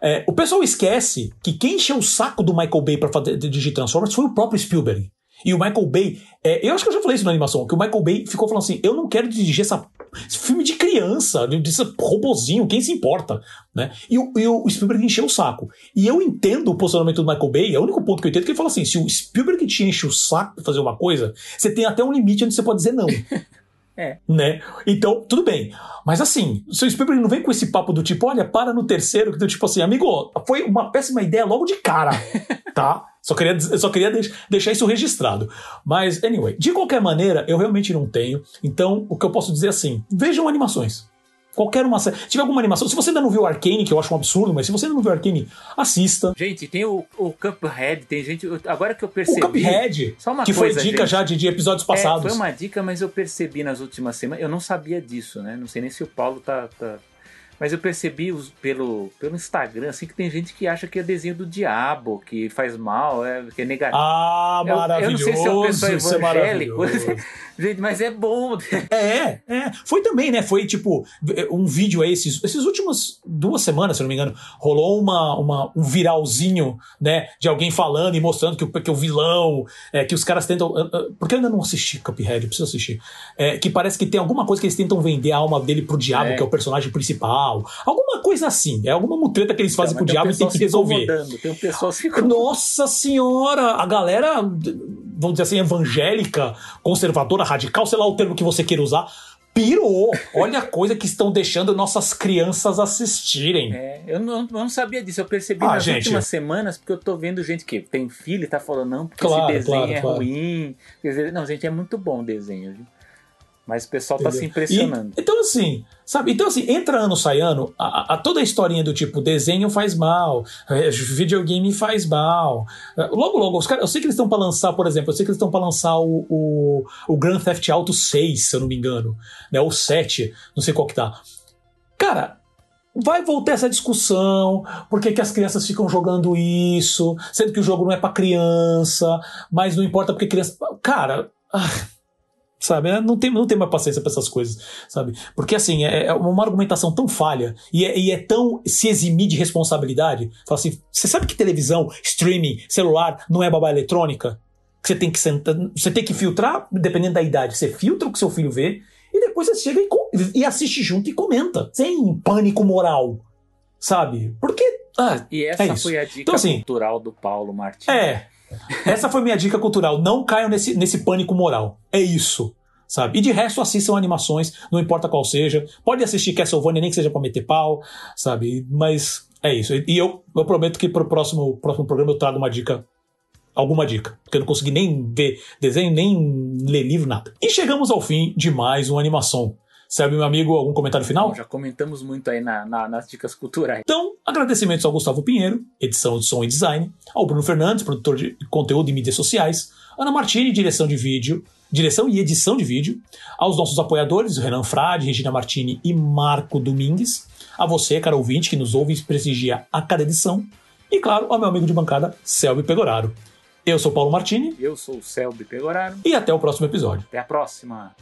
É, o pessoal esquece que quem encheu o saco do Michael Bay pra fazer dirigir Transformers foi o próprio Spielberg. E o Michael Bay, é, eu acho que eu já falei isso na animação, que o Michael Bay ficou falando assim, eu não quero dirigir essa, esse filme de criança, desse robozinho, quem se importa, né? E o, e o Spielberg encheu o saco. E eu entendo o posicionamento do Michael Bay, é o único ponto que eu entendo, que ele fala assim, se o Spielberg te enche o saco pra fazer uma coisa, você tem até um limite onde você pode dizer não. É. Né? Então, tudo bem. Mas assim, o seu Spielberg não vem com esse papo do tipo, olha, para no terceiro, que deu tipo assim, amigo, foi uma péssima ideia logo de cara, tá? Só queria, só queria deixar isso registrado. Mas, anyway, de qualquer maneira, eu realmente não tenho. Então, o que eu posso dizer é assim, vejam animações. Qualquer uma série. Se tiver alguma animação, se você ainda não viu Arcane, que eu acho um absurdo, mas se você ainda não viu Arcane, assista. Gente, tem o, o Cuphead, tem gente... Agora que eu percebi... O Cuphead, só uma que coisa, foi dica gente, já de, de episódios passados. É, foi uma dica, mas eu percebi nas últimas semanas... Eu não sabia disso, né? Não sei nem se o Paulo tá... tá... Mas eu percebi os, pelo, pelo Instagram, assim, que tem gente que acha que é desenho do diabo, que faz mal, é, que é negativo. Ah, eu, maravilhoso! Eu não sei se é um pessoal evangélico. Gente, mas é bom. É, é. Foi também, né? Foi, tipo, um vídeo aí, esses, esses últimas duas semanas, se não me engano, rolou uma, uma, um viralzinho, né? De alguém falando e mostrando que o, que o vilão, é, que os caras tentam... Porque eu ainda não assisti Cuphead, eu preciso assistir. É, que parece que tem alguma coisa que eles tentam vender a alma dele pro diabo, é. que é o personagem principal. Alguma coisa assim, é alguma mutreta que eles fazem com o diabo e tem que resolver. Tem um pessoal se incomodando. Nossa senhora, a galera, vamos dizer assim, evangélica, conservadora, radical, sei lá o termo que você queira usar, pirou. Olha a coisa que estão deixando nossas crianças assistirem. É, eu, não, eu não sabia disso, eu percebi ah, nas gente. últimas semanas, porque eu tô vendo gente que tem filho e tá falando, não, porque claro, esse desenho claro, é claro. ruim. Quer dizer, não, gente, é muito bom o desenho, viu? Mas o pessoal Entendeu? tá se impressionando. E, então, assim, sabe? Então, assim, entra ano, sai ano, a, a, toda a historinha do tipo, desenho faz mal, videogame faz mal. Logo, logo, os caras, eu sei que eles estão pra lançar, por exemplo, eu sei que eles estão pra lançar o, o, o Grand Theft Auto seis, se eu não me engano, né? Ou sete, não sei qual que tá. Cara, vai voltar essa discussão, por que que as crianças ficam jogando isso, sendo que o jogo não é pra criança, mas não importa porque criança... Cara... Sabe, não tem, não tem mais paciência pra essas coisas, sabe? Porque assim, é, é uma argumentação tão falha e é, e é tão se eximir de responsabilidade. Fala assim, você sabe que televisão, streaming, celular não é babá eletrônica? Que você tem que sentar, você tem que filtrar, dependendo da idade, você filtra o que seu filho vê e depois você chega e, e assiste junto e comenta, sem pânico moral, sabe? Porque. Ah, e essa é foi a dica então, assim, cultural do Paulo Martini. É. Essa foi minha dica cultural, não caiam nesse, nesse pânico moral, é isso, sabe? E de resto assistam animações, não importa qual seja, pode assistir Castlevania, nem que seja pra meter pau, sabe? Mas é isso, e eu, eu prometo que pro próximo, próximo programa eu trago uma dica, alguma dica, porque eu não consegui nem ver desenho, nem ler livro, nada. E chegamos ao fim de mais uma animação. Sabe, meu amigo, algum comentário final? Bom, já comentamos muito aí na, na, nas dicas culturais. Então, agradecimentos ao Gustavo Pinheiro, edição de som e design, ao Bruno Fernandes, produtor de conteúdo e mídias sociais, Ana Martini, direção de vídeo, direção e edição de vídeo, aos nossos apoiadores, Renan Frade, Regina Martini e Marco Domingues, a você, cara ouvinte, que nos ouve e prestigia a cada edição, e, claro, ao meu amigo de bancada, Selby Pegoraro. Eu sou Paulo Martini. Eu sou o Selby Pegoraro. E até o próximo episódio. Até a próxima.